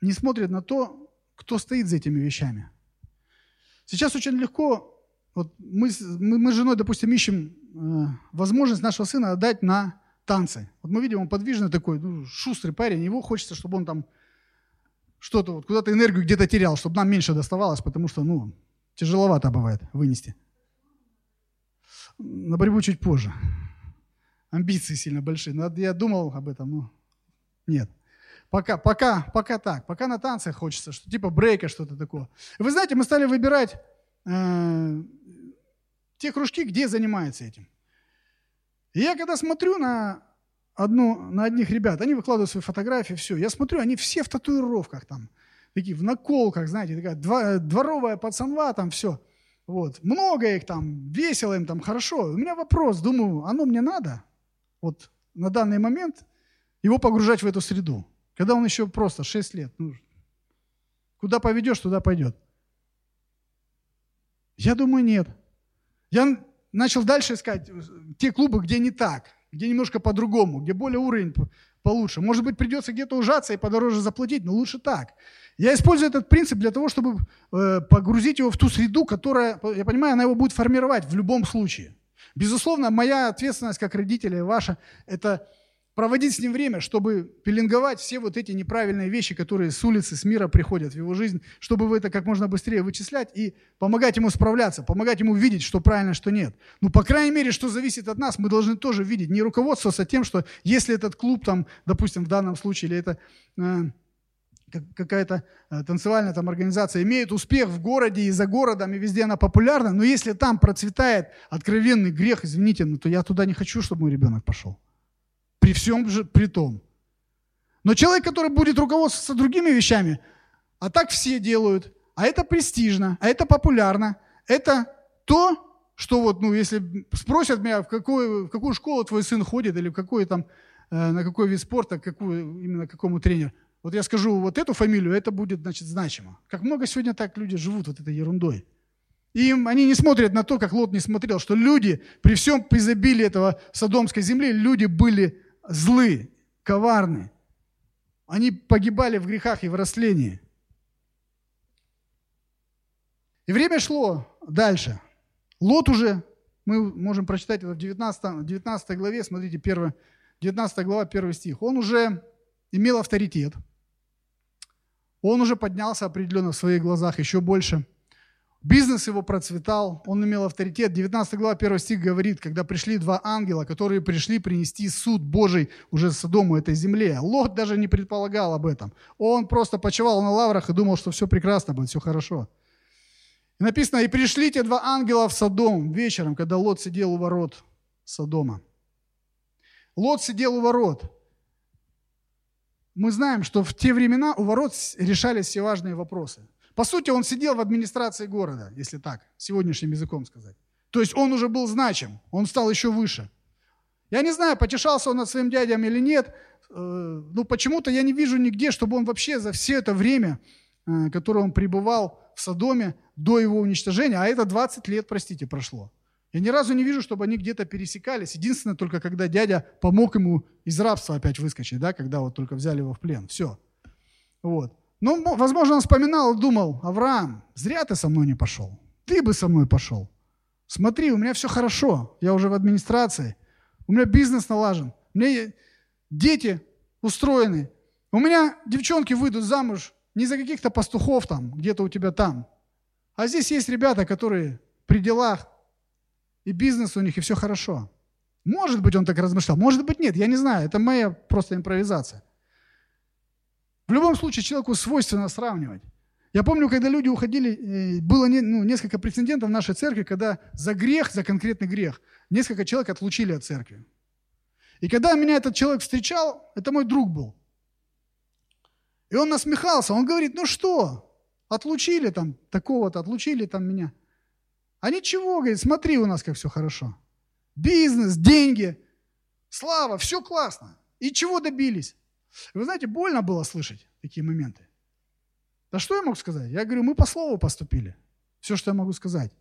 не смотрят на то, кто стоит за этими вещами. Сейчас очень легко, вот мы, мы, мы с женой, допустим, ищем э, возможность нашего сына отдать на танцы. Вот мы видим, он подвижный такой, ну, шустрый парень, его хочется, чтобы он там что-то, вот, куда-то энергию где-то терял, чтобы нам меньше доставалось, потому что, ну, тяжеловато бывает вынести. На борьбу чуть позже. Амбиции сильно большие. Надо, я думал об этом, но нет. Пока, пока, пока так. Пока на танцах хочется, что типа брейка, что-то такое. Вы знаете, мы стали выбирать э, те кружки, где занимаются этим. И я когда смотрю на, одну, на одних ребят, они выкладывают свои фотографии, все. Я смотрю, они все в татуировках там, такие в наколках, знаете, такая два, дворовая пацанва там, все. Вот. Много их там, весело им там, хорошо. У меня вопрос, думаю, оно мне надо? Вот на данный момент его погружать в эту среду. Когда он еще просто шесть лет, ну, куда поведешь, туда пойдет. Я думаю, нет. Я начал дальше искать те клубы, где не так, где немножко по-другому, где более уровень получше. Может быть, придется где-то ужаться и подороже заплатить, но лучше так. Я использую этот принцип для того, чтобы погрузить его в ту среду, которая, я понимаю, она его будет формировать в любом случае. Безусловно, моя ответственность как родителя и ваша – это проводить с ним время, чтобы пеленговать все вот эти неправильные вещи, которые с улицы, с мира приходят в его жизнь, чтобы это как можно быстрее вычислять и помогать ему справляться, помогать ему видеть, что правильно, что нет. Ну, по крайней мере, что зависит от нас, мы должны тоже видеть, не руководствоваться тем, что если этот клуб, там, допустим, в данном случае, или это э, какая-то э, танцевальная там, организация имеет успех в городе и за городом, и везде она популярна, но если там процветает откровенный грех, извините, ну, то я туда не хочу, чтобы мой ребенок пошел. При всем же при том. Но человек, который будет руководствоваться другими вещами, а так все делают, а это престижно, а это популярно, это то, что вот, ну, если спросят меня, в какую, в какую школу твой сын ходит, или в какой, там, э, на какой вид спорта, какую, именно какому тренеру, вот я скажу вот эту фамилию, это будет, значит, значимо. Как много сегодня так люди живут вот этой ерундой. И они не смотрят на то, как Лот не смотрел, что люди, при всем изобилии этого содомской земли, люди были злы, коварны. Они погибали в грехах и в растлении. И время шло дальше. Лот уже, мы можем прочитать это в девятнадцатой, девятнадцатой главе, смотрите, первая, девятнадцатая глава, первый стих. Он уже имел авторитет. Он уже поднялся определенно в своих глазах еще больше. Бизнес его процветал, он имел авторитет. девятнадцатая глава, первый стих говорит, когда пришли два ангела, которые пришли принести суд Божий уже Содому, этой земле. Лот даже не предполагал об этом. Он просто почивал на лаврах и думал, что все прекрасно будет, все хорошо. И написано, и пришли те два ангела в Содом вечером, когда Лот сидел у ворот Содома. Лот сидел у ворот. Мы знаем, что в те времена у ворот решались все важные вопросы. По сути, он сидел в администрации города, если так, сегодняшним языком сказать. То есть он уже был значим, он стал еще выше. Я не знаю, потешался он над своим дядям или нет, но почему-то я не вижу нигде, чтобы он вообще за все это время, которое он пребывал в Содоме до его уничтожения, а это двадцать лет, простите, прошло. Я ни разу не вижу, чтобы они где-то пересекались. Единственное, только когда дядя помог ему из рабства опять выскочить, да, когда вот только взяли его в плен. Все. Вот. Ну, возможно, он вспоминал и думал, Авраам, зря ты со мной не пошел, ты бы со мной пошел. Смотри, у меня все хорошо, я уже в администрации, у меня бизнес налажен, мне дети устроены. У меня девчонки выйдут замуж не за каких-то пастухов там, где-то у тебя там. А здесь есть ребята, которые при делах, и бизнес у них, и все хорошо. Может быть, он так размышлял, может быть, нет, я не знаю. Это моя просто импровизация. В любом случае, человеку свойственно сравнивать. Я помню, когда люди уходили, было не, ну, несколько прецедентов в нашей церкви, когда за грех, за конкретный грех, несколько человек отлучили от церкви. И когда меня этот человек встречал, это мой друг был. И он насмехался, он говорит, ну что, отлучили там такого-то, отлучили там меня. А ничего, говорит, смотри у нас, как все хорошо. Бизнес, деньги, слава, все классно. И чего добились? Вы знаете, больно было слышать такие моменты. Да что я мог сказать? Я говорю, мы по слову поступили. Все, что я могу сказать.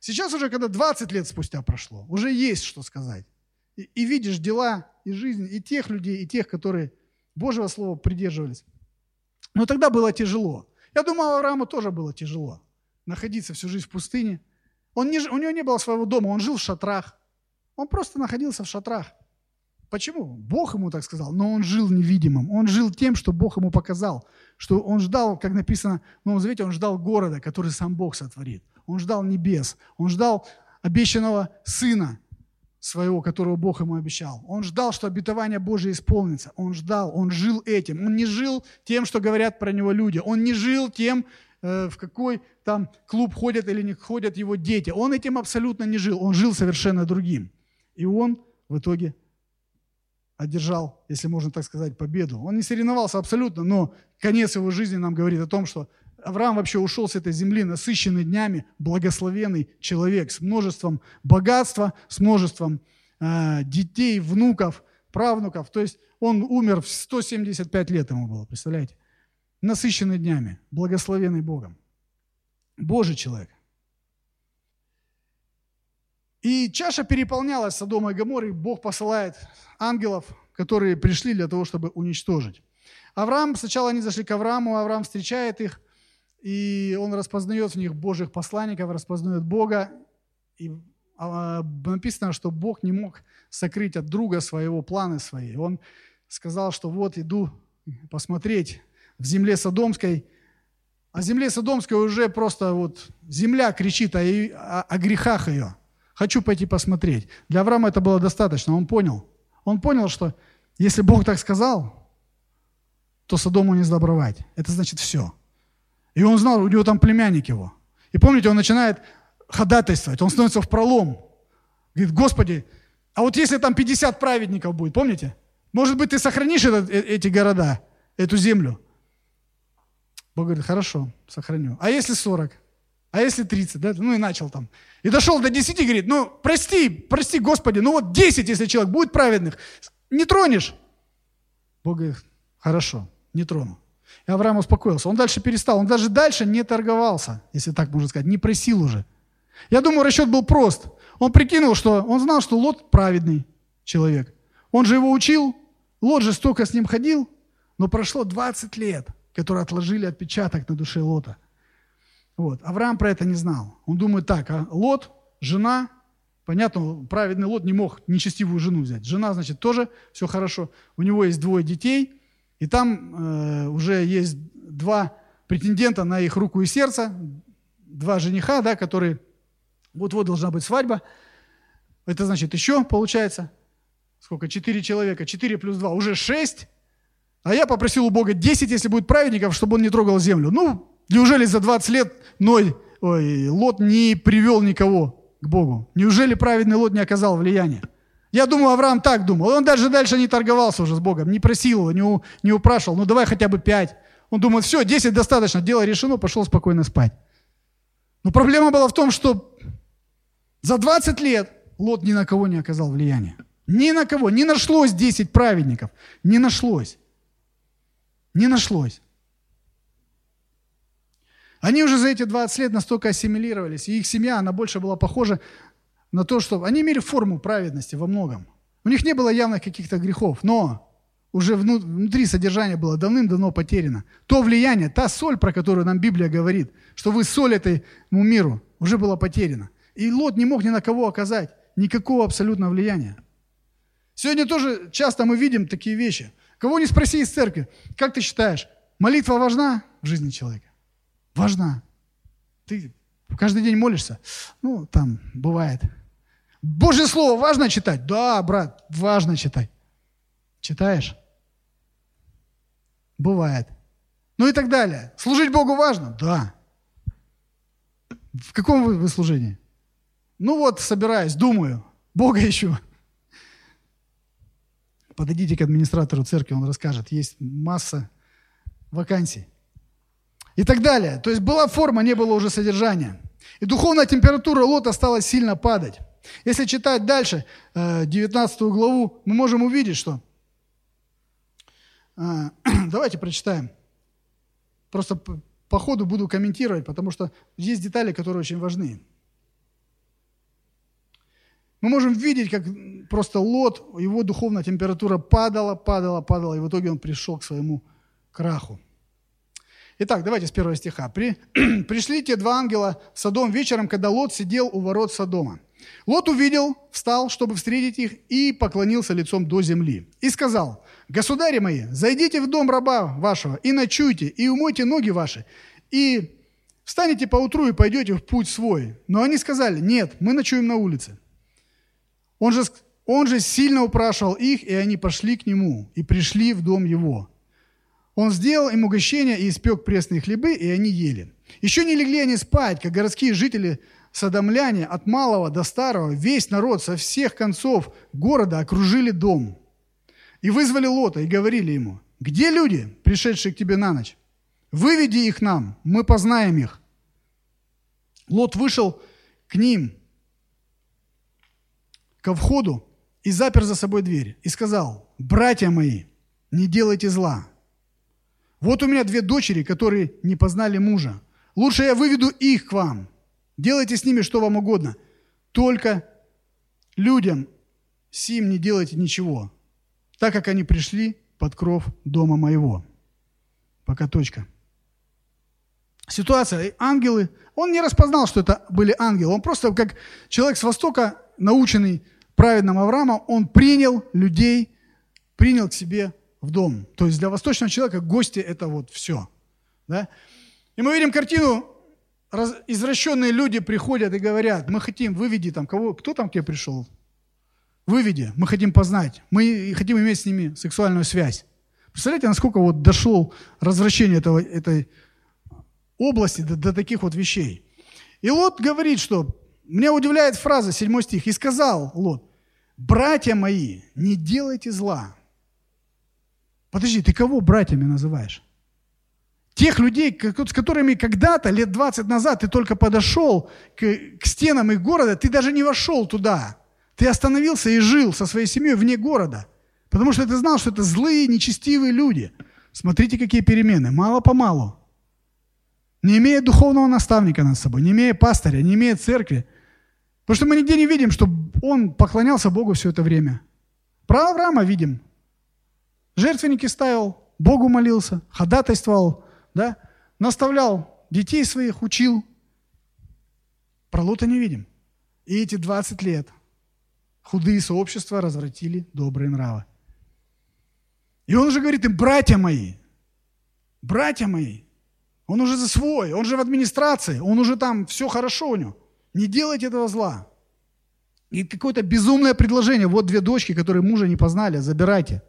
Сейчас уже, когда двадцать лет спустя прошло, уже есть что сказать. И, и видишь дела, и жизнь, и тех людей, и тех, которые Божьего слова придерживались. Но тогда было тяжело. Я думаю, Аврааму тоже было тяжело находиться всю жизнь в пустыне. Он не, у него не было своего дома, он жил в шатрах. Он просто находился в шатрах. Почему? Бог ему так сказал, но он жил невидимым. Он жил тем, что Бог ему показал, что он ждал, как написано в Новом Завете, он ждал города, который сам Бог сотворит. Он ждал небес, он ждал обещанного сына своего, которого Бог ему обещал. Он ждал, что обетование Божие исполнится. Он ждал, он жил этим. Он не жил тем, что говорят про него люди. Он не жил тем, в какой там клуб ходят или не ходят его дети. Он этим абсолютно не жил. Он жил совершенно другим. И он в итоге одержал, если можно так сказать, победу. Он не соревновался абсолютно, но конец его жизни нам говорит о том, что Авраам вообще ушел с этой земли насыщенный днями, благословенный человек с множеством богатства, с множеством э, детей, внуков, правнуков. То есть он умер в сто семьдесят пять лет ему было, представляете? Насыщенный днями, благословенный Богом. Божий человек. И чаша переполнялась Содома и Гоморрой, Бог посылает ангелов, которые пришли для того, чтобы уничтожить. Авраам, сначала они зашли к Аврааму, Авраам встречает их, и он распознает в них Божьих посланников, распознает Бога. И написано, что Бог не мог сокрыть от друга своего, планы свои. Он сказал, что вот иду посмотреть в земле Содомской. О земле Содомской уже просто вот земля кричит о, ее, о, о грехах ее. Хочу пойти посмотреть. Для Авраама это было достаточно, он понял. Он понял, что если Бог так сказал, то Содому не сдобровать. Это значит все. И он знал, у него там племянник его. И помните, он начинает ходатайствовать, он становится впролом. Говорит, Господи, а вот если там пятьдесят праведников будет, помните? Может быть, ты сохранишь этот, эти города, эту землю? Бог говорит, хорошо, сохраню. А если сорок? А если тридцать, да? Ну и начал там. И дошел до десяти, говорит, ну прости, прости, Господи, ну вот десять, если человек будет праведных, не тронешь. Бог говорит, хорошо, не трону. И Авраам успокоился, он дальше перестал, он даже дальше не торговался, если так можно сказать, не просил уже. Я думаю, расчет был прост. Он прикинул, что он знал, что Лот праведный человек. Он же его учил, Лот же столько с ним ходил, но прошло двадцать лет, которые отложили отпечаток на душе Лота. Вот. Авраам про это не знал. Он думает так, а Лот, жена, понятно, праведный Лот не мог нечестивую жену взять. Жена, значит, тоже все хорошо. У него есть двое детей, и там э, уже есть два претендента на их руку и сердце, два жениха, да, которые вот-вот должна быть свадьба. Это значит еще, получается, сколько, четыре человека, четыре плюс два, уже шесть. А я попросил у Бога десять, если будет праведников, чтобы он не трогал землю. Ну, неужели за двадцать лет Ной, ой, Лот не привел никого к Богу? Неужели праведный Лот не оказал влияния? Я думаю, Авраам так думал. Он даже дальше не торговался уже с Богом, не просил его, не, у, не упрашивал. Ну, давай хотя бы пять. Он думает, все, десять достаточно, дело решено, пошел спокойно спать. Но проблема была в том, что за двадцать лет Лот ни на кого не оказал влияния. Ни на кого. Не нашлось десять праведников. Не нашлось. Не нашлось. Они уже за эти двадцать лет настолько ассимилировались, и их семья, она больше была похожа на то, что... Они имели форму праведности во многом. У них не было явных каких-то грехов, но уже внутри содержание было давным-давно потеряно. То влияние, та соль, про которую нам Библия говорит, что вы соль этому миру, уже была потеряна. И Лот не мог ни на кого оказать никакого абсолютного влияния. Сегодня тоже часто мы видим такие вещи. Кого не спроси из церкви, как ты считаешь, молитва важна в жизни человека? Важна. Ты каждый день молишься? Ну, там, бывает. Божье Слово важно читать? Да, брат, важно читать. Читаешь? Бывает. Ну и так далее. Служить Богу важно? Да. В каком вы служении? Ну вот, собираюсь, думаю, Бога ищу. Подойдите к администратору церкви, он расскажет. Есть масса вакансий. И так далее. То есть была форма, не было уже содержания. И духовная температура Лота стала сильно падать. Если читать дальше, девятнадцатую главу, мы можем увидеть, что... Давайте прочитаем. Просто по ходу буду комментировать, потому что есть детали, которые очень важны. Мы можем видеть, как просто Лот, его духовная температура падала, падала, падала, и в итоге он пришел к своему краху. Итак, давайте с первого стиха. При... «Пришли те два ангела в Содом вечером, когда Лот сидел у ворот Содома. Лот увидел, встал, чтобы встретить их, и поклонился лицом до земли. И сказал, государи мои, зайдите в дом раба вашего, и ночуйте, и умойте ноги ваши, и встанете поутру, и пойдете в путь свой. Но они сказали, нет, мы ночуем на улице. Он же, он же сильно упрашивал их, и они пошли к нему, и пришли в дом его. Он сделал им угощение и испек пресные хлебы, и они ели. Еще не легли они спать, как городские жители содомляне, от малого до старого, весь народ со всех концов города окружили дом. И вызвали Лота, и говорили ему, где люди, пришедшие к тебе на ночь? Выведи их нам, мы познаем их. Лот вышел к ним, ко входу, и запер за собой дверь, и сказал, братья мои, не делайте зла. Вот у меня две дочери, которые не познали мужа. Лучше я выведу их к вам. Делайте с ними что вам угодно. Только людям сим не делайте ничего, так как они пришли под кров дома моего». Пока точка. Ситуация. Ангелы. Он не распознал, что это были ангелы. Он просто, как человек с Востока, наученный праведным Авраамом, он принял людей, принял к себе в дом. То есть для восточного человека гости – это вот все. Да? И мы видим картину. Раз, извращенные люди приходят и говорят, мы хотим, выведи там, кого, кто там к тебе пришел? Выведи, мы хотим познать, мы хотим иметь с ними сексуальную связь. Представляете, насколько вот дошло развращение этого, этой области до, до таких вот вещей. И Лот говорит, что, меня удивляет фраза, седьмой стих, и сказал Лот, братья мои, не делайте зла. Подожди, ты кого братьями называешь? Тех людей, с которыми когда-то, лет двадцать назад, ты только подошел к, к стенам их города, ты даже не вошел туда. Ты остановился и жил со своей семьей вне города. Потому что ты знал, что это злые, нечестивые люди. Смотрите, какие перемены. Мало-помалу. Не имея духовного наставника над собой, не имея пастыря, не имея церкви. Потому что мы нигде не видим, что он поклонялся Богу все это время. Про Авраама видим. Жертвенники ставил, Богу молился, ходатайствовал. Да? Наставлял детей своих, учил. Про Лота не видим. И эти двадцать лет худые сообщества развратили добрые нравы. И он уже говорит им, братья мои, братья мои, он уже за свой, он же в администрации, он уже там, все хорошо у него. Не делайте этого зла. И какое-то безумное предложение. Вот две дочки, которые мужа не познали, забирайте.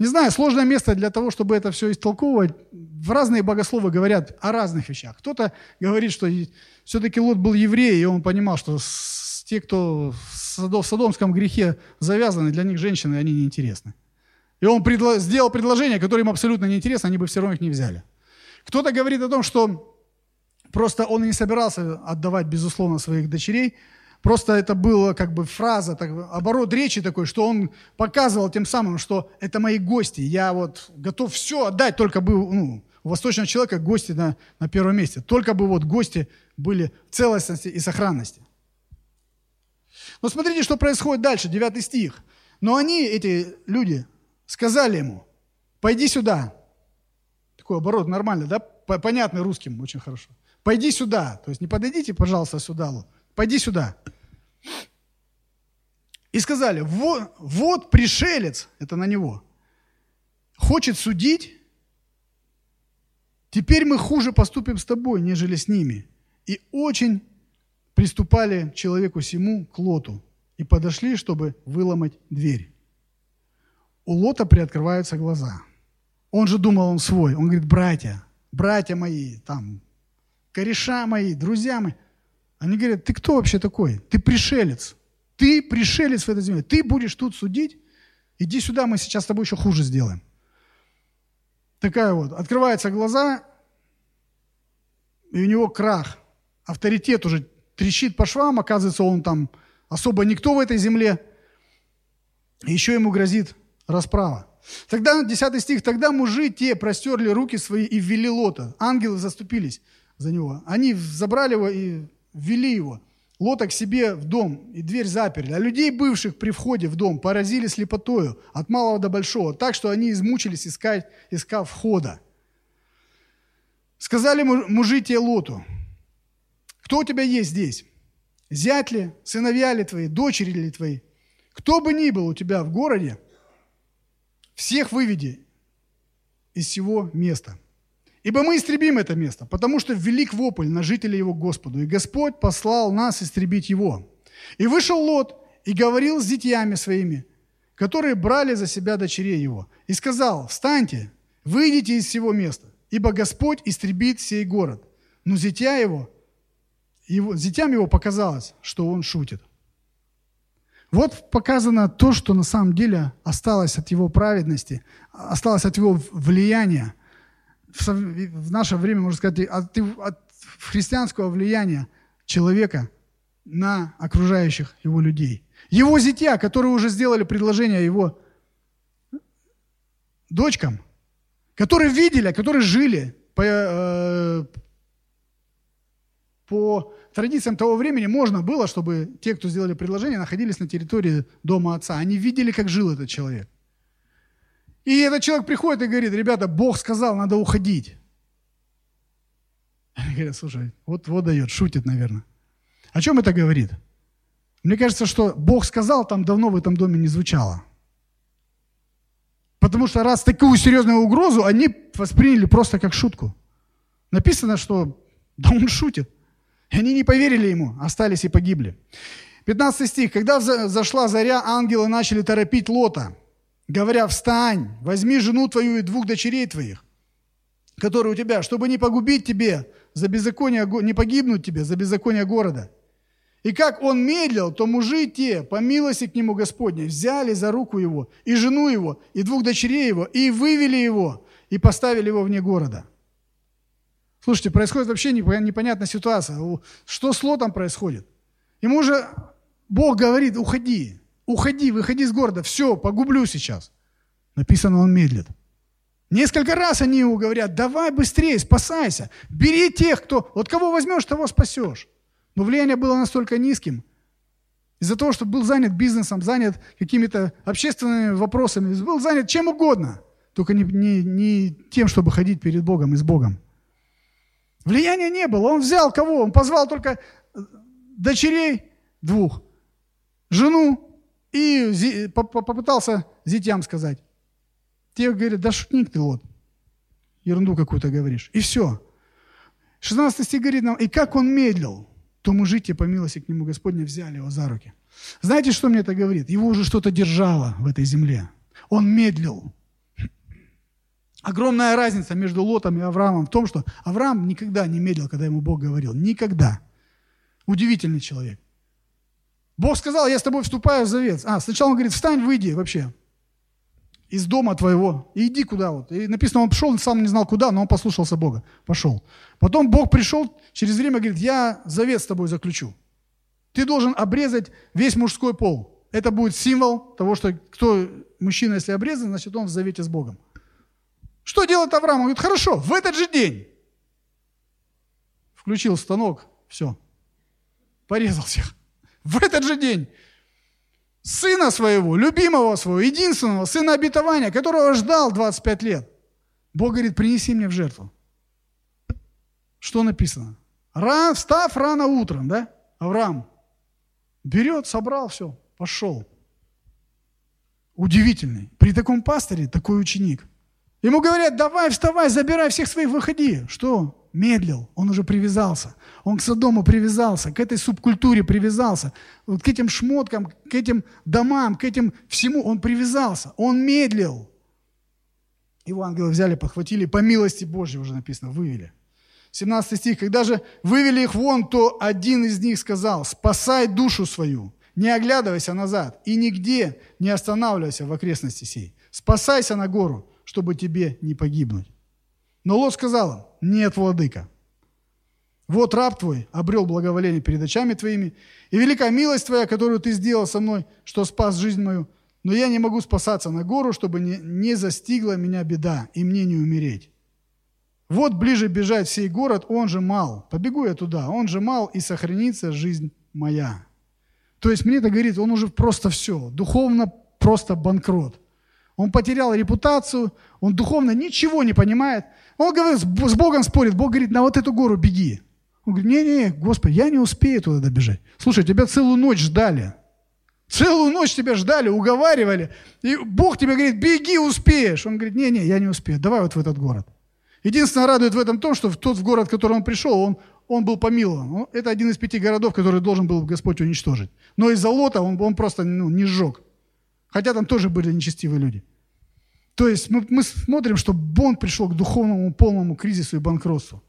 Не знаю, сложное место для того, чтобы это все истолковывать. В разные богословы говорят о разных вещах. Кто-то говорит, что все-таки Лот был еврей, и он понимал, что те, кто в содомском грехе завязаны, для них женщины, они неинтересны. И он предло- сделал предложение, которое им абсолютно неинтересно, они бы все равно их не взяли. Кто-то говорит о том, что просто он и не собирался отдавать, безусловно, своих дочерей. Просто это была как бы фраза, так, оборот речи такой, что он показывал тем самым, что это мои гости, я вот готов все отдать, только бы, ну, у восточного человека гости на, на первом месте, только бы вот гости были в целостности и сохранности. Но смотрите, что происходит дальше, девятый стих. Но они, эти люди, сказали ему, пойди сюда. Такой оборот нормально, да? Понятный русским очень хорошо. Пойди сюда, то есть не подойдите, пожалуйста, сюда, Лот. Пойди сюда. и сказали, вот, вот пришелец, это на него, хочет судить, теперь мы хуже поступим с тобой, нежели с ними. И очень приступали человеку сему к Лоту и подошли, чтобы выломать дверь. У Лота приоткрываются глаза. Он же думал, он свой. Он говорит, братья, братья мои, там, кореша мои, друзья мои. Они говорят, ты кто вообще такой? Ты пришелец. Ты пришелец в этой земле. Ты будешь тут судить? Иди сюда, мы сейчас с тобой еще хуже сделаем. Такая вот. Открываются глаза, и у него крах. Авторитет уже трещит по швам. Оказывается, он там особо никто в этой земле. И еще ему грозит расправа. Тогда, десятый стих, «Тогда мужи те простерли руки свои и ввели Лота». Ангелы заступились за него. Они забрали его и ввели его. Лота к себе в дом, и дверь заперли. А людей, бывших при входе в дом, поразили слепотою от малого до большого, так что они измучились искать, искав входа. Сказали мужи те Лоту, кто у тебя есть здесь? Зять ли, сыновья ли твои, дочери ли твои? Кто бы ни был у тебя в городе, всех выведи из сего места. Ибо мы истребим это место, потому что велик вопль на жителей его Господу, и Господь послал нас истребить его. И вышел Лот и говорил с зятьями своими, которые брали за себя дочерей его, и сказал, встаньте, выйдите из сего места, ибо Господь истребит сей город. Но зятья его, его, зятям его показалось, что он шутит. Вот показано то, что на самом деле осталось от его праведности, осталось от его влияния, в наше время, можно сказать, от, от христианского влияния человека на окружающих его людей. Его зятья, которые уже сделали предложение его дочкам, которые видели, которые жили по, э, по традициям того времени, можно было, чтобы те, кто сделали предложение, находились на территории дома отца. Они видели, как жил этот человек. И этот человек приходит и говорит, ребята, Бог сказал, надо уходить. Они говорят, слушай, вот, вот дает, шутит, наверное. О чем это говорит? Мне кажется, что Бог сказал, там давно в этом доме не звучало. Потому что раз такую серьезную угрозу, они восприняли просто как шутку. Написано, что да он шутит. И они не поверили ему, остались и погибли. пятнадцатый стих. Когда зашла заря, ангелы начали торопить Лота, говоря, встань, возьми жену твою и двух дочерей твоих, которые у тебя, чтобы не погубить тебе, за беззаконие, не погибнуть тебе за беззаконие города. И как он медлил, то мужи те, по милости к нему Господней, взяли за руку его, и жену его, и двух дочерей его, и вывели его, и поставили его вне города. Слушайте, происходит вообще непонятная ситуация. Что с Лотом происходит? Ему же Бог говорит, уходи. Уходи, выходи из города, все, погублю сейчас. Написано, он медлит. Несколько раз они ему говорят, давай быстрее, спасайся, бери тех, кто... Вот кого возьмешь, того спасешь. Но влияние было настолько низким, из-за того, что был занят бизнесом, занят какими-то общественными вопросами, был занят чем угодно, только не, не, не тем, чтобы ходить перед Богом и с Богом. Влияния не было. Он взял кого? Он позвал только дочерей двух, жену, и попытался зятям сказать. Те говорят, да шутник ты, Лот, ерунду какую-то говоришь. И все. шестнадцатый стих говорит нам, и как он медлил, то мужи те по милости к нему Господне взяли его за руки. Знаете, что мне это говорит? Его уже что-то держало в этой земле. Он медлил. Огромная разница между Лотом и Авраамом в том, что Авраам никогда не медлил, когда ему Бог говорил. Никогда. Удивительный человек. Бог сказал, я с тобой вступаю в завет. А, сначала он говорит, встань, выйди вообще из дома твоего и иди куда вот. И написано, он пошел, он сам не знал куда, но он послушался Бога, пошел. Потом Бог пришел, через время говорит, я завет с тобой заключу. Ты должен обрезать весь мужской пол. Это будет символ того, что кто мужчина, если обрезан, значит, он в завете с Богом. Что делает Авраам? Он говорит, хорошо, в этот же день. Включил станок, все, порезал всех. В этот же день сына своего, любимого своего, единственного, сына обетования, которого ждал двадцать пять лет, Бог говорит, принеси мне в жертву. Что написано? Ран, встав рано утром, да, Авраам берет, собрал все, пошел. Удивительный. При таком пастыре такой ученик. Ему говорят, давай, вставай, забирай всех своих, выходи. Что? Медлил. Он уже привязался. Он к Содому привязался, к этой субкультуре привязался. Вот к этим шмоткам, к этим домам, к этим всему он привязался. Он медлил. Его ангелы взяли, подхватили, по милости Божьей, уже написано, вывели. семнадцатый стих. Когда же вывели их вон, то один из них сказал, спасай душу свою, не оглядывайся назад и нигде не останавливайся в окрестности сей. Спасайся на гору, чтобы тебе не погибнуть. Но Лот сказал, нет, владыка, вот раб твой обрел благоволение перед очами твоими, и велика милость твоя, которую ты сделал со мной, что спас жизнь мою, но я не могу спасаться на гору, чтобы не застигла меня беда, и мне не умереть. Вот ближе бежать сей город, он же мал. Побегу я туда, он же мал, и сохранится жизнь моя. То есть мне это говорит, он уже просто все, духовно просто банкрот. Он потерял репутацию, он духовно ничего не понимает. Он говорит, с Богом спорит, Бог говорит, на вот эту гору беги. Он говорит, не-не, Господи, я не успею туда добежать. Слушай, тебя целую ночь ждали. Целую ночь тебя ждали, уговаривали. И Бог тебе говорит, беги, успеешь. Он говорит, не-не, я не успею, давай вот в этот город. Единственное радует в этом то, что в тот город, в который он пришел, он, он был помилован. Это один из пяти городов, который должен был Господь уничтожить. Но из-за Лота он, он просто ну, не сжег. Хотя там тоже были нечестивые люди. То есть мы, мы смотрим, что он пришел к духовному полному кризису и банкротству.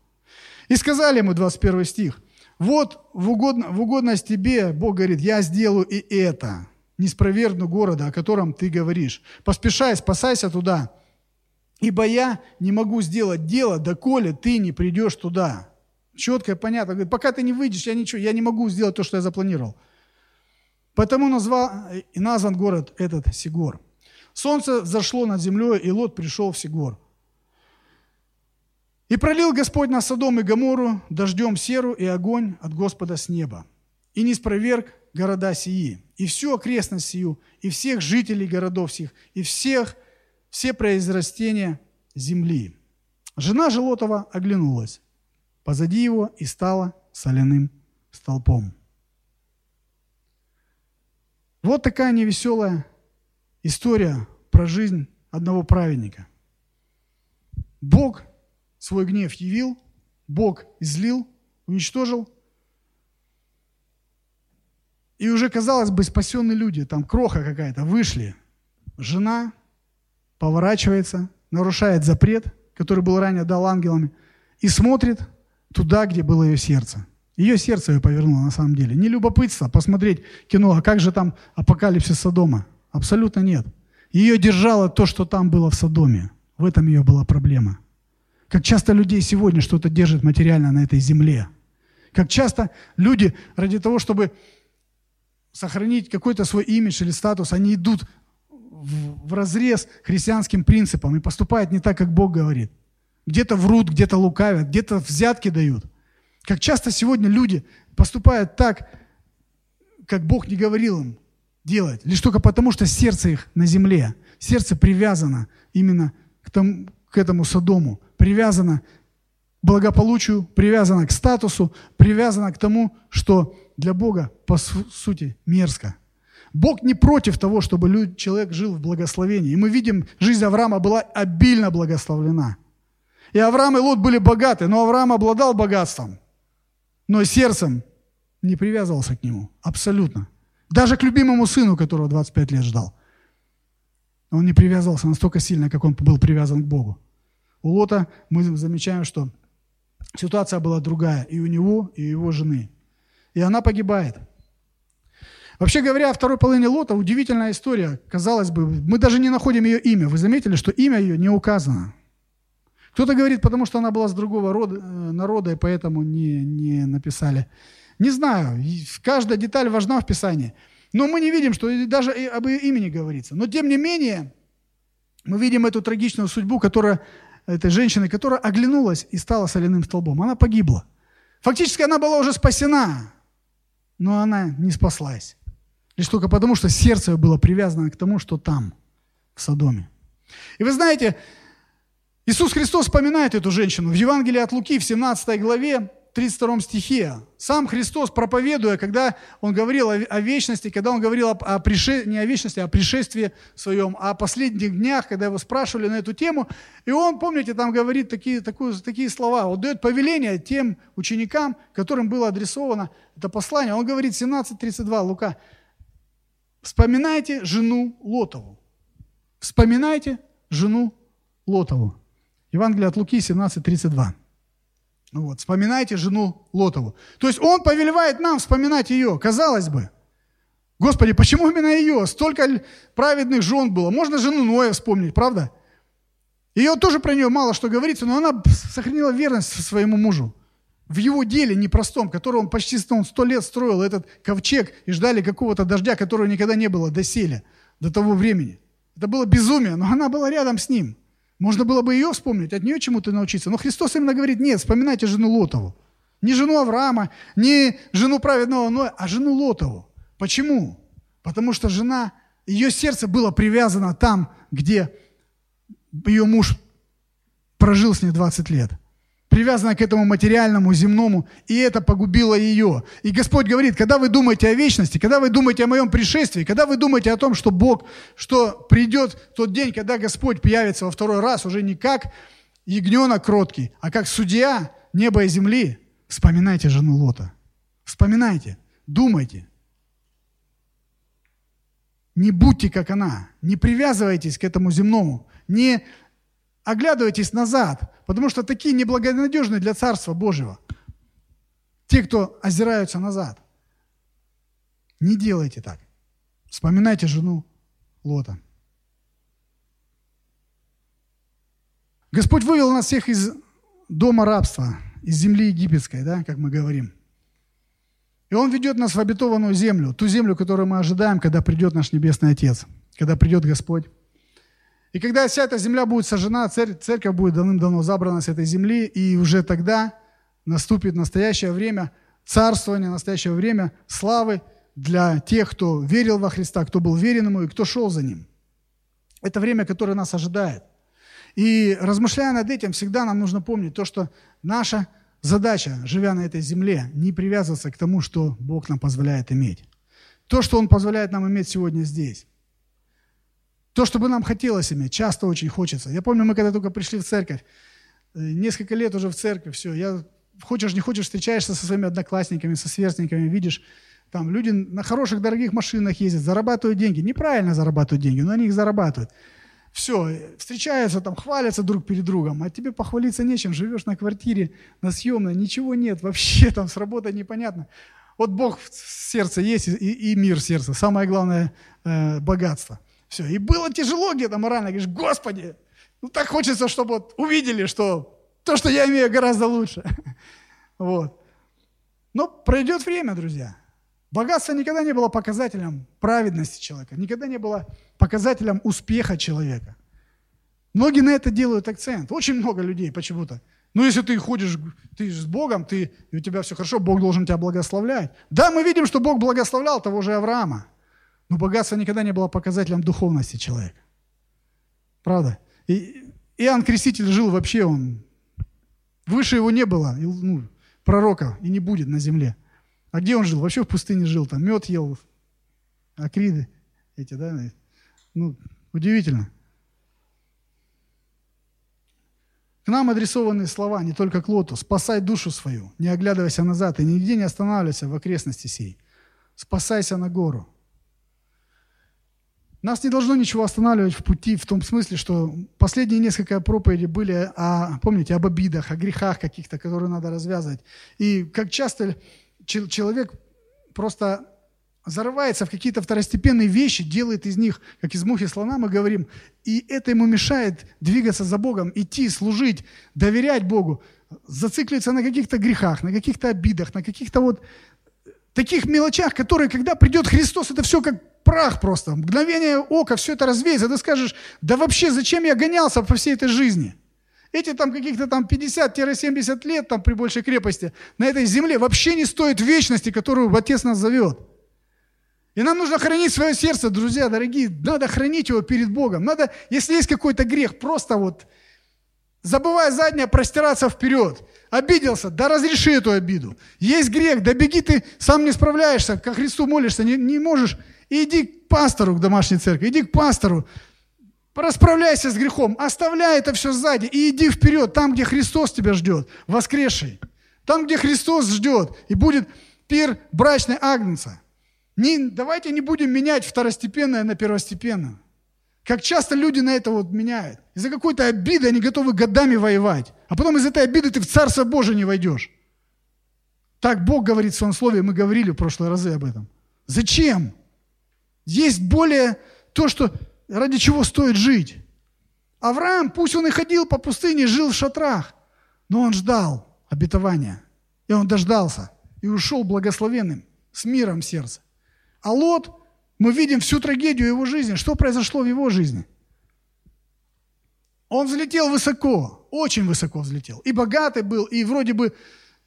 И сказали ему, двадцать первый стих, вот в, угодно, в угодность тебе, Бог говорит, я сделаю и это, не спровергну города, о котором ты говоришь. Поспешай, спасайся туда. Ибо я не могу сделать дело, доколе ты не придешь туда. Четко и понятно. Говорит, пока ты не выйдешь, я ничего, я не могу сделать то, что я запланировал. Поэтому назвал, и назван город этот Сигор. Солнце взошло над землей, и Лот пришел в Сигор. И пролил Господь на Содом и Гоморру дождем серу и огонь от Господа с неба. И не спроверг города сии, и всю окрестность сию, и всех жителей городов сих, и всех все произрастения земли. Жена же Лотова оглянулась позади его и стала соляным столпом. Вот такая невеселая история про жизнь одного праведника. Бог свой гнев явил, Бог излил, уничтожил. И уже, казалось бы, спасенные люди, там кроха какая-то, вышли. Жена поворачивается, нарушает запрет, который был ранее дал ангелам, и смотрит туда, где было ее сердце. Ее сердце ее повернуло на самом деле. Не любопытство посмотреть кино, а как же там апокалипсис Содома? Абсолютно нет. Ее держало то, что там было в Содоме. В этом ее была проблема. Как часто людей сегодня что-то держит материально на этой земле. Как часто люди ради того, чтобы сохранить какой-то свой имидж или статус, они идут в разрез христианским принципам и поступает не так, как Бог говорит. Где-то врут, где-то лукавят, где-то взятки дают. Как часто сегодня люди поступают так, как Бог не говорил им делать, лишь только потому, что сердце их на земле, сердце привязано именно к, тому, к этому Содому, привязано к благополучию, привязано к статусу, привязано к тому, что для Бога по сути мерзко. Бог не против того, чтобы человек жил в благословении. И мы видим, жизнь Авраама была обильно благословлена. И Авраам и Лот были богаты, но Авраам обладал богатством, но сердцем не привязывался к нему абсолютно. Даже к любимому сыну, которого двадцать пять лет ждал. Он не привязывался настолько сильно, как он был привязан к Богу. У Лота мы замечаем, что ситуация была другая и у него, и у его жены. И она погибает. Вообще говоря, о второй половине Лота удивительная история. Казалось бы, мы даже не находим ее имя. Вы заметили, что имя ее не указано? Кто-то говорит, потому что она была с другого рода, народа, и поэтому не, не написали. Не знаю, каждая деталь важна в Писании. Но мы не видим, что даже об ее имени говорится. Но тем не менее, мы видим эту трагичную судьбу которая, этой женщины, которая оглянулась и стала соляным столбом. Она погибла. Фактически она была уже спасена, но она не спаслась. Лишь только потому, что сердце ее было привязано к тому, что там, в Содоме. И вы знаете, Иисус Христос вспоминает эту женщину. В Евангелии от Луки, в семнадцатой главе, тридцать втором стихе. Сам Христос, проповедуя, когда Он говорил о вечности, когда Он говорил о, о прише... не о вечности, а о пришествии Своем, о последних днях, когда Его спрашивали на эту тему, и Он, помните, там говорит такие, такую, такие слова, Он дает повеление тем ученикам, которым было адресовано это послание. Он говорит, семнадцать тридцать два, Лука, «Вспоминайте жену Лотову». Вспоминайте жену Лотову. Евангелие от Луки, семнадцать тридцать два. Вот, вспоминайте жену Лотову. То есть он повелевает нам вспоминать ее. Казалось бы, Господи, почему именно ее? Столько праведных жен было. Можно жену Ноя вспомнить, правда? Ее тоже про нее мало что говорится, но она сохранила верность своему мужу. В его деле непростом, который он почти сто лет строил этот ковчег и ждали какого-то дождя, которого никогда не было доселе, до того времени. Это было безумие, но она была рядом с ним. Можно было бы ее вспомнить, от нее чему-то научиться. Но Христос именно говорит, нет, вспоминайте жену Лотову. Не жену Авраама, не жену праведного Ноя, а жену Лотову. Почему? Потому что жена, ее сердце было привязано там, где ее муж прожил с ней двадцать лет. Привязана к этому материальному, земному, и это погубило ее. И Господь говорит, когда вы думаете о вечности, когда вы думаете о моем пришествии, когда вы думаете о том, что Бог, что придет тот день, когда Господь появится во второй раз, уже не как ягненок кроткий, а как судья неба и земли, вспоминайте жену Лота. Вспоминайте, думайте. Не будьте как она, не привязывайтесь к этому земному, не оглядывайтесь назад, потому что такие неблагонадежны для Царства Божьего. Те, кто озираются назад. Не делайте так. Вспоминайте жену Лота. Господь вывел нас всех из дома рабства, из земли египетской, да, как мы говорим. И Он ведет нас в обетованную землю, ту землю, которую мы ожидаем, когда придет наш Небесный Отец, когда придет Господь. И когда вся эта земля будет сожжена, церковь, церковь будет давным-давно забрана с этой земли, и уже тогда наступит настоящее время царствования, настоящее время славы для тех, кто верил во Христа, кто был верен Ему и кто шел за Ним. Это время, которое нас ожидает. И размышляя над этим, всегда нам нужно помнить то, что наша задача, живя на этой земле, не привязываться к тому, что Бог нам позволяет иметь. То, что Он позволяет нам иметь сегодня здесь. То, что бы нам хотелось иметь, часто очень хочется. Я помню, мы когда только пришли в церковь, несколько лет уже в церкви, все, я, хочешь не хочешь, встречаешься со своими одноклассниками, со сверстниками, видишь, там люди на хороших, дорогих машинах ездят, зарабатывают деньги, неправильно зарабатывают деньги, но они их зарабатывают. Все, встречаются, там, хвалятся друг перед другом, а тебе похвалиться нечем, живешь на квартире, на съемной, ничего нет, вообще там с работой непонятно. Вот Бог в сердце есть и, и мир в сердце, самое главное э, богатство. Все, и было тяжело где-то морально, говоришь, Господи, ну так хочется, чтобы вот увидели, что то, что я имею, гораздо лучше. Вот. Но пройдет время, друзья. Богатство никогда не было показателем праведности человека, никогда не было показателем успеха человека. Многие на это делают акцент, очень много людей почему-то. Ну, если ты ходишь, ты с Богом, ты, и у тебя все хорошо, Бог должен тебя благословлять. Да, мы видим, что Бог благословлял того же Авраама. Но богатство никогда не было показателем духовности человека. Правда? И Иоанн Креститель жил вообще, он выше его не было, ну, пророка, и не будет на земле. А где он жил? Вообще в пустыне жил, там мед ел, акриды эти, да? Ну, удивительно. К нам адресованы слова, не только к Лоту. «Спасай душу свою, не оглядывайся назад, и нигде не останавливайся в окрестности сей. Спасайся на гору». Нас не должно ничего останавливать в пути, в том смысле, что последние несколько проповедей были, о, помните, об обидах, о грехах каких-то, которые надо развязывать. И как часто человек просто зарывается в какие-то второстепенные вещи, делает из них, как из мухи слона, мы говорим, и это ему мешает двигаться за Богом, идти, служить, доверять Богу, зацикливается на каких-то грехах, на каких-то обидах, на каких-то вот таких мелочах, которые, когда придет Христос, это все как прах просто, мгновение ока, все это развеется, ты скажешь, да вообще, зачем я гонялся по всей этой жизни? Эти там каких-то там пятьдесят-семьдесят лет там при большей крепости на этой земле вообще не стоит вечности, которую Отец нас зовет. И нам нужно хранить свое сердце, друзья, дорогие, надо хранить его перед Богом. Надо, если есть какой-то грех, просто вот, забывая заднее, простираться вперед. Обиделся, да разреши эту обиду. Есть грех, да беги ты, сам не справляешься, ко Христу молишься, не, не можешь. И иди к пастору, к домашней церкви, иди к пастору. Расправляйся с грехом, оставляй это все сзади и иди вперед, там, где Христос тебя ждет, воскресший. Там, где Христос ждет, и будет пир брачный Агнца. Не, давайте не будем менять второстепенное на первостепенное. Как часто люди на это вот меняют. Из-за какой-то обиды они готовы годами воевать. А потом из этой обиды ты в Царство Божие не войдешь. Так Бог говорит в Своем Слове, мы говорили в прошлые разы об этом. Зачем? Есть более то, что, ради чего стоит жить. Авраам, пусть он и ходил по пустыне, жил в шатрах, но он ждал обетования. И он дождался. И ушел благословенным, с миром в сердце. А Лот... Мы видим всю трагедию его жизни. Что произошло в его жизни? Он взлетел высоко, очень высоко взлетел. И богатый был, и вроде бы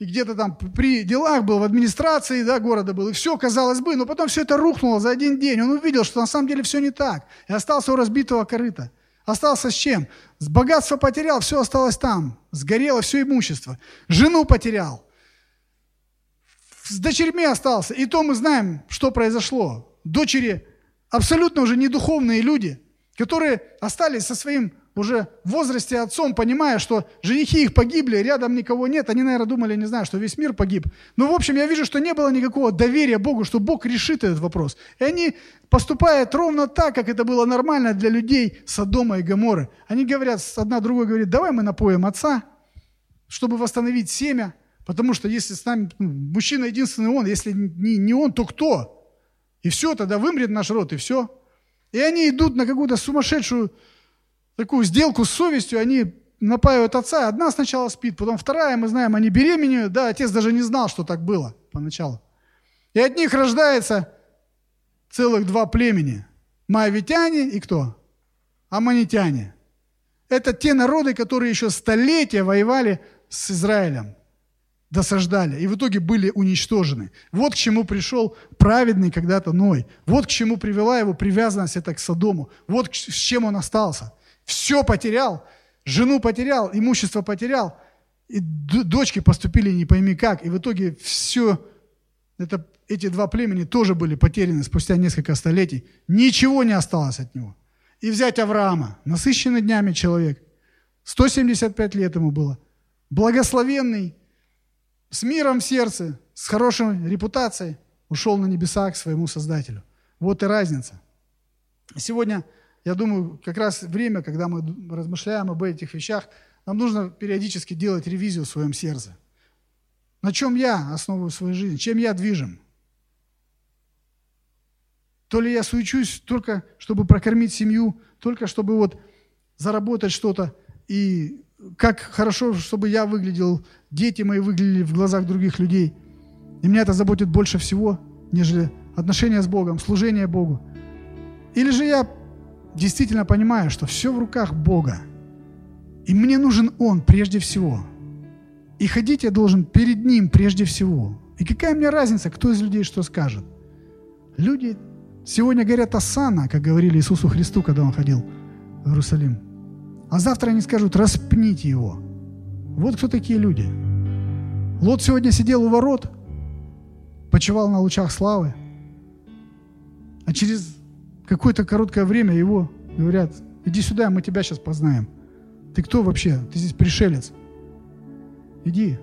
и где-то там при делах был, в администрации, да, города был. И все, казалось бы, но потом все это рухнуло за один день. Он увидел, что на самом деле все не так. И остался у разбитого корыта. Остался с чем? С богатства потерял, все осталось там. Сгорело все имущество. Жену потерял. С дочерьми остался. И то мы знаем, что произошло. Дочери абсолютно уже недуховные люди, которые остались со своим уже в возрасте отцом, понимая, что женихи их погибли, рядом никого нет. Они, наверное, думали, не знаю, что весь мир погиб. Но, в общем, я вижу, что не было никакого доверия Богу, что Бог решит этот вопрос. И они поступают ровно так, как это было нормально для людей Содома и Гоморры. Они говорят, одна другой говорит, давай мы напоим отца, чтобы восстановить семя, потому что если с нами мужчина единственный он, если не он, то кто? И все, тогда вымрет наш род, и все. И они идут на какую-то сумасшедшую такую сделку с совестью, они напаивают отца, одна сначала спит, потом вторая, мы знаем, они беременеют, да, отец даже не знал, что так было поначалу. И от них рождается целых два племени. Моавитяне и кто? Аммонитяне. Это те народы, которые еще столетия воевали с Израилем. Досаждали, и в итоге были уничтожены. Вот к чему пришел праведный когда-то Ной. Вот к чему привела его привязанность это к Содому. Вот с чем он остался. Все потерял, жену потерял, имущество потерял, и дочки поступили не пойми как. И в итоге все, это, эти два племени тоже были потеряны спустя несколько столетий. Ничего не осталось от него. И взять Авраама, насыщенный днями человек, сто семьдесят пять лет ему было, благословенный, с миром в сердце, с хорошей репутацией, ушел на небеса к своему Создателю. Вот и разница. Сегодня, я думаю, как раз время, когда мы размышляем об этих вещах, нам нужно периодически делать ревизию в своем сердце. На чем я основываю свою жизнь? Чем я движим? То ли я суечусь только, чтобы прокормить семью, только чтобы вот заработать что-то и... Как хорошо, чтобы я выглядел, дети мои выглядели в глазах других людей. И меня это заботит больше всего, нежели отношения с Богом, служение Богу. Или же я действительно понимаю, что все в руках Бога. И мне нужен Он прежде всего. И ходить я должен перед Ним прежде всего. И какая мне разница, кто из людей что скажет? Люди сегодня говорят «Осанна», как говорили Иисусу Христу, когда Он ходил в Иерусалим. А завтра они скажут, распните его. Вот кто такие люди. Лот сегодня сидел у ворот, почивал на лучах славы. А через какое-то короткое время его говорят, иди сюда, мы тебя сейчас познаем. Ты кто вообще? Ты здесь пришелец. Иди.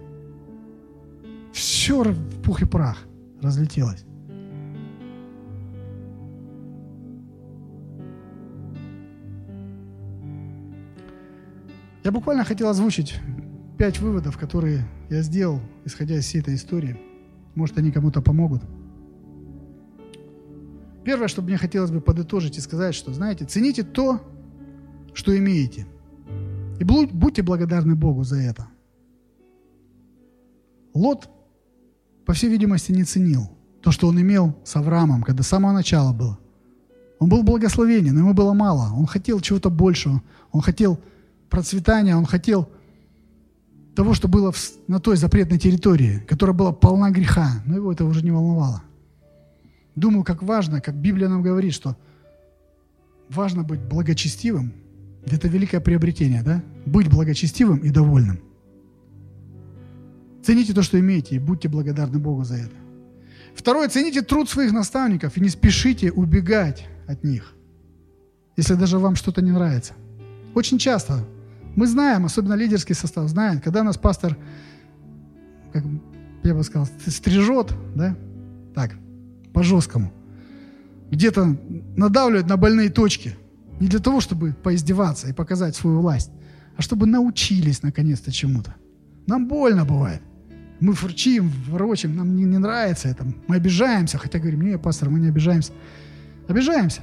Все в пух и прах разлетелось. Я буквально хотел озвучить пять выводов, которые я сделал, исходя из всей этой истории. Может, они кому-то помогут. Первое, что мне хотелось бы подытожить и сказать, что, знаете, цените то, что имеете. И будьте благодарны Богу за это. Лот, по всей видимости, не ценил то, что он имел с Авраамом, когда с самого начала было. Он был благословенен, но ему было мало. Он хотел чего-то большего. Он хотел... процветания, он хотел того, что было на той запретной территории, которая была полна греха, но его это уже не волновало. Думаю, как важно, как Библия нам говорит, что важно быть благочестивым, это великое приобретение, да? Быть благочестивым и довольным. Цените то, что имеете, и будьте благодарны Богу за это. Второе, цените труд своих наставников и не спешите убегать от них, если даже вам что-то не нравится. Очень часто мы знаем, особенно лидерский состав знает, когда нас пастор, как я бы сказал, стрижет, да, так, по-жесткому, где-то надавливает на больные точки, не для того, чтобы поиздеваться и показать свою власть, а чтобы научились наконец-то чему-то. Нам больно бывает. Мы фурчим, ворочим, нам не, не нравится это. Мы обижаемся, хотя говорим, не, пастор, мы не обижаемся. Обижаемся.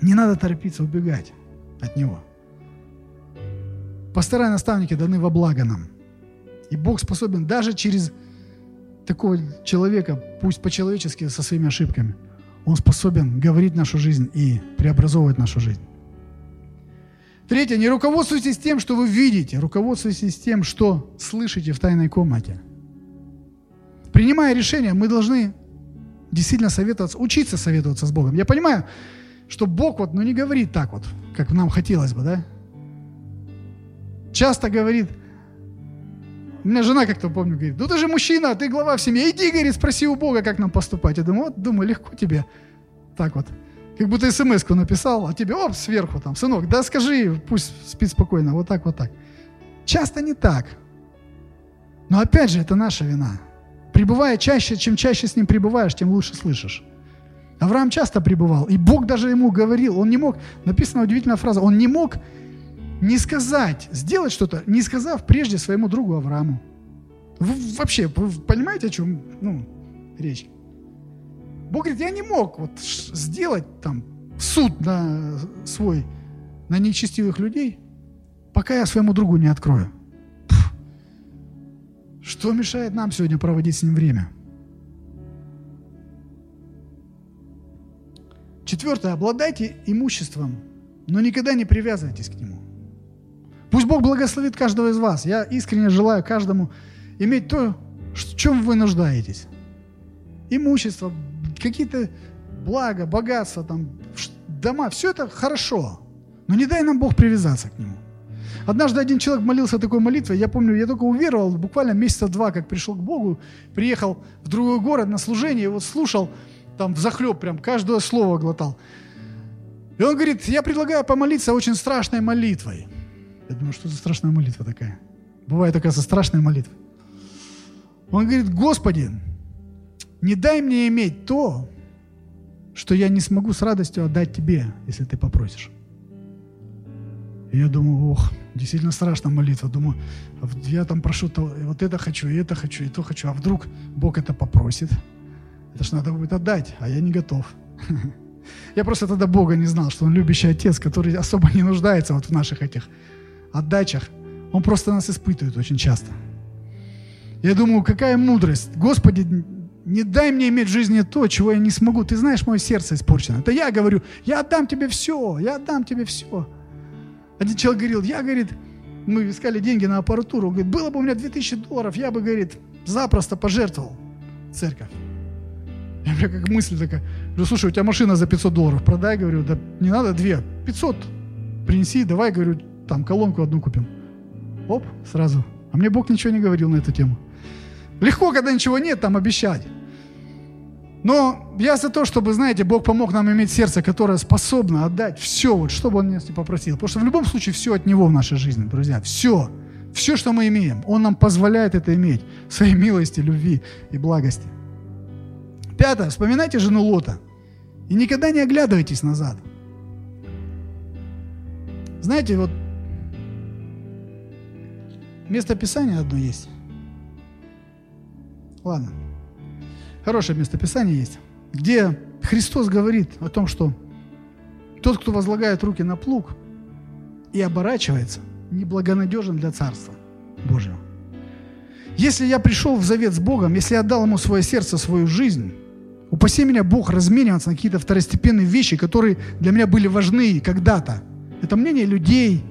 Не надо торопиться убегать от него. Пастора и наставники даны во благо нам. И Бог способен даже через такого человека, пусть по-человечески, со своими ошибками, Он способен говорить нашу жизнь и преобразовывать нашу жизнь. Третье. Не руководствуйтесь тем, что вы видите. Руководствуйтесь тем, что слышите в тайной комнате. Принимая решения, мы должны действительно советоваться, учиться советоваться с Богом. Я понимаю, что Бог вот, ну, не говорит так вот, как нам хотелось бы, да? Часто говорит... У меня жена как-то, помню, говорит, ну ты же мужчина, ты глава в семье, иди, говорит, спроси у Бога, как нам поступать. Я думаю, вот, думаю, легко тебе так вот. Как будто смс-ку написал, а тебе, оп, сверху там, сынок, да скажи, пусть спит спокойно, вот так, вот так. Часто не так. Но опять же, это наша вина. Пребывая чаще, чем чаще с ним пребываешь, тем лучше слышишь. Авраам часто пребывал, и Бог даже ему говорил, он не мог, написана удивительная фраза, он не мог не сказать, сделать что-то, не сказав прежде своему другу Аврааму. Вы вообще, вы понимаете, о чем, ну, речь? Бог говорит, я не мог вот сделать там суд на свой, на нечестивых людей, пока я своему другу не открою. Пфф. Что мешает нам сегодня проводить с ним время? Четвертое. Обладайте имуществом, но никогда не привязывайтесь к нему. Пусть Бог благословит каждого из вас. Я искренне желаю каждому иметь то, в чем вы нуждаетесь. Имущество, какие-то блага, богатства, там, дома. Все это хорошо. Но не дай нам Бог привязаться к нему. Однажды один человек молился такой молитвой. Я помню, я только уверовал, буквально месяца два, как пришел к Богу, приехал в другой город на служение, и вот слушал, там взахлеб прям, каждое слово глотал. И он говорит, я предлагаю помолиться очень страшной молитвой. Я думаю, что за страшная молитва такая? Бывает, оказывается, страшная молитва. Он говорит, Господи, не дай мне иметь то, что я не смогу с радостью отдать Тебе, если Ты попросишь. И я думаю, ох, действительно страшная молитва. Думаю, я там прошу, то, вот это хочу, и это хочу, и то хочу. А вдруг Бог это попросит? Это ж надо будет отдать, а я не готов. Я просто тогда Бога не знал, что Он любящий Отец, который особо не нуждается вот в наших этих... отдачах, Он просто нас испытывает очень часто. Я думаю, какая мудрость. Господи, не дай мне иметь в жизни то, чего я не смогу. Ты знаешь, мое сердце испорчено. Это я говорю, я отдам тебе все, я отдам тебе все. Один человек говорил, я, говорит, мы искали деньги на аппаратуру. Он говорит, было бы у меня две тысячи долларов, я бы, говорит, запросто пожертвовал церковь. Я, у меня как мысль такая, говорю, слушай, у тебя машина за пятьсот долларов, продай, говорю, да не надо две, пятьсот принеси, давай, говорю, там колонку одну купим. Оп, сразу. А мне Бог ничего не говорил на эту тему. Легко, когда ничего нет, там обещать. Но я за то, чтобы, знаете, Бог помог нам иметь сердце, которое способно отдать все, вот, что бы Он нас не попросил. Потому что в любом случае все от Него в нашей жизни, друзья. Все. Все, что мы имеем. Он нам позволяет это иметь. В своей милости, любви и благости. Пятое. Вспоминайте жену Лота. И никогда не оглядывайтесь назад. Знаете, вот место Писания одно есть. Ладно. Хорошее место Писания есть, где Христос говорит о том, что тот, кто возлагает руки на плуг и оборачивается, неблагонадежен для Царства Божьего. Если я пришел в завет с Богом, если я отдал Ему свое сердце, свою жизнь, упаси меня Бог размениваться на какие-то второстепенные вещи, которые для меня были важны когда-то. Это мнение людей,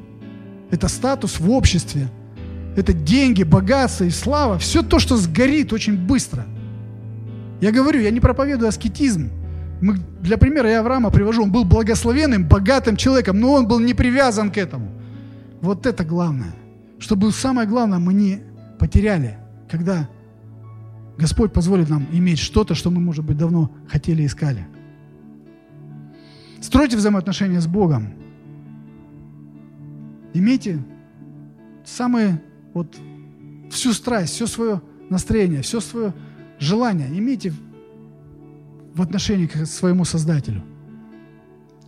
это статус в обществе, это деньги, богатство и слава, все то, что сгорит очень быстро. Я говорю, я не проповедую аскетизм. Мы, для примера я Авраама привожу, он был благословенным, богатым человеком, но он был не привязан к этому. Вот это главное. Чтобы самое главное мы не потеряли когда Господь позволит нам иметь что-то, что мы, может быть, давно хотели и искали. Стройте взаимоотношения с Богом. Имейте самые, вот, всю страсть, все свое настроение, все свое желание имейте в отношении к своему Создателю.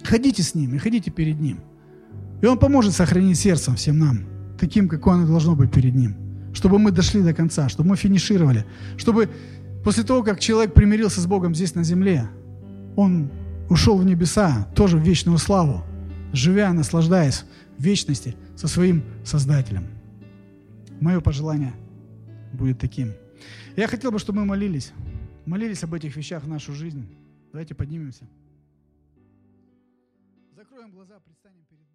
Ходите с Ним и ходите перед Ним. И Он поможет сохранить сердцем всем нам, таким, какое оно должно быть перед Ним, чтобы мы дошли до конца, чтобы мы финишировали, чтобы после того, как человек примирился с Богом здесь на земле, он ушел в небеса, тоже в вечную славу, живя, наслаждаясь в вечности со своим Создателем. Мое пожелание будет таким. Я хотел бы, чтобы мы молились, молились об этих вещах в нашу жизнь. Давайте поднимемся. Закроем глаза, предстанем перед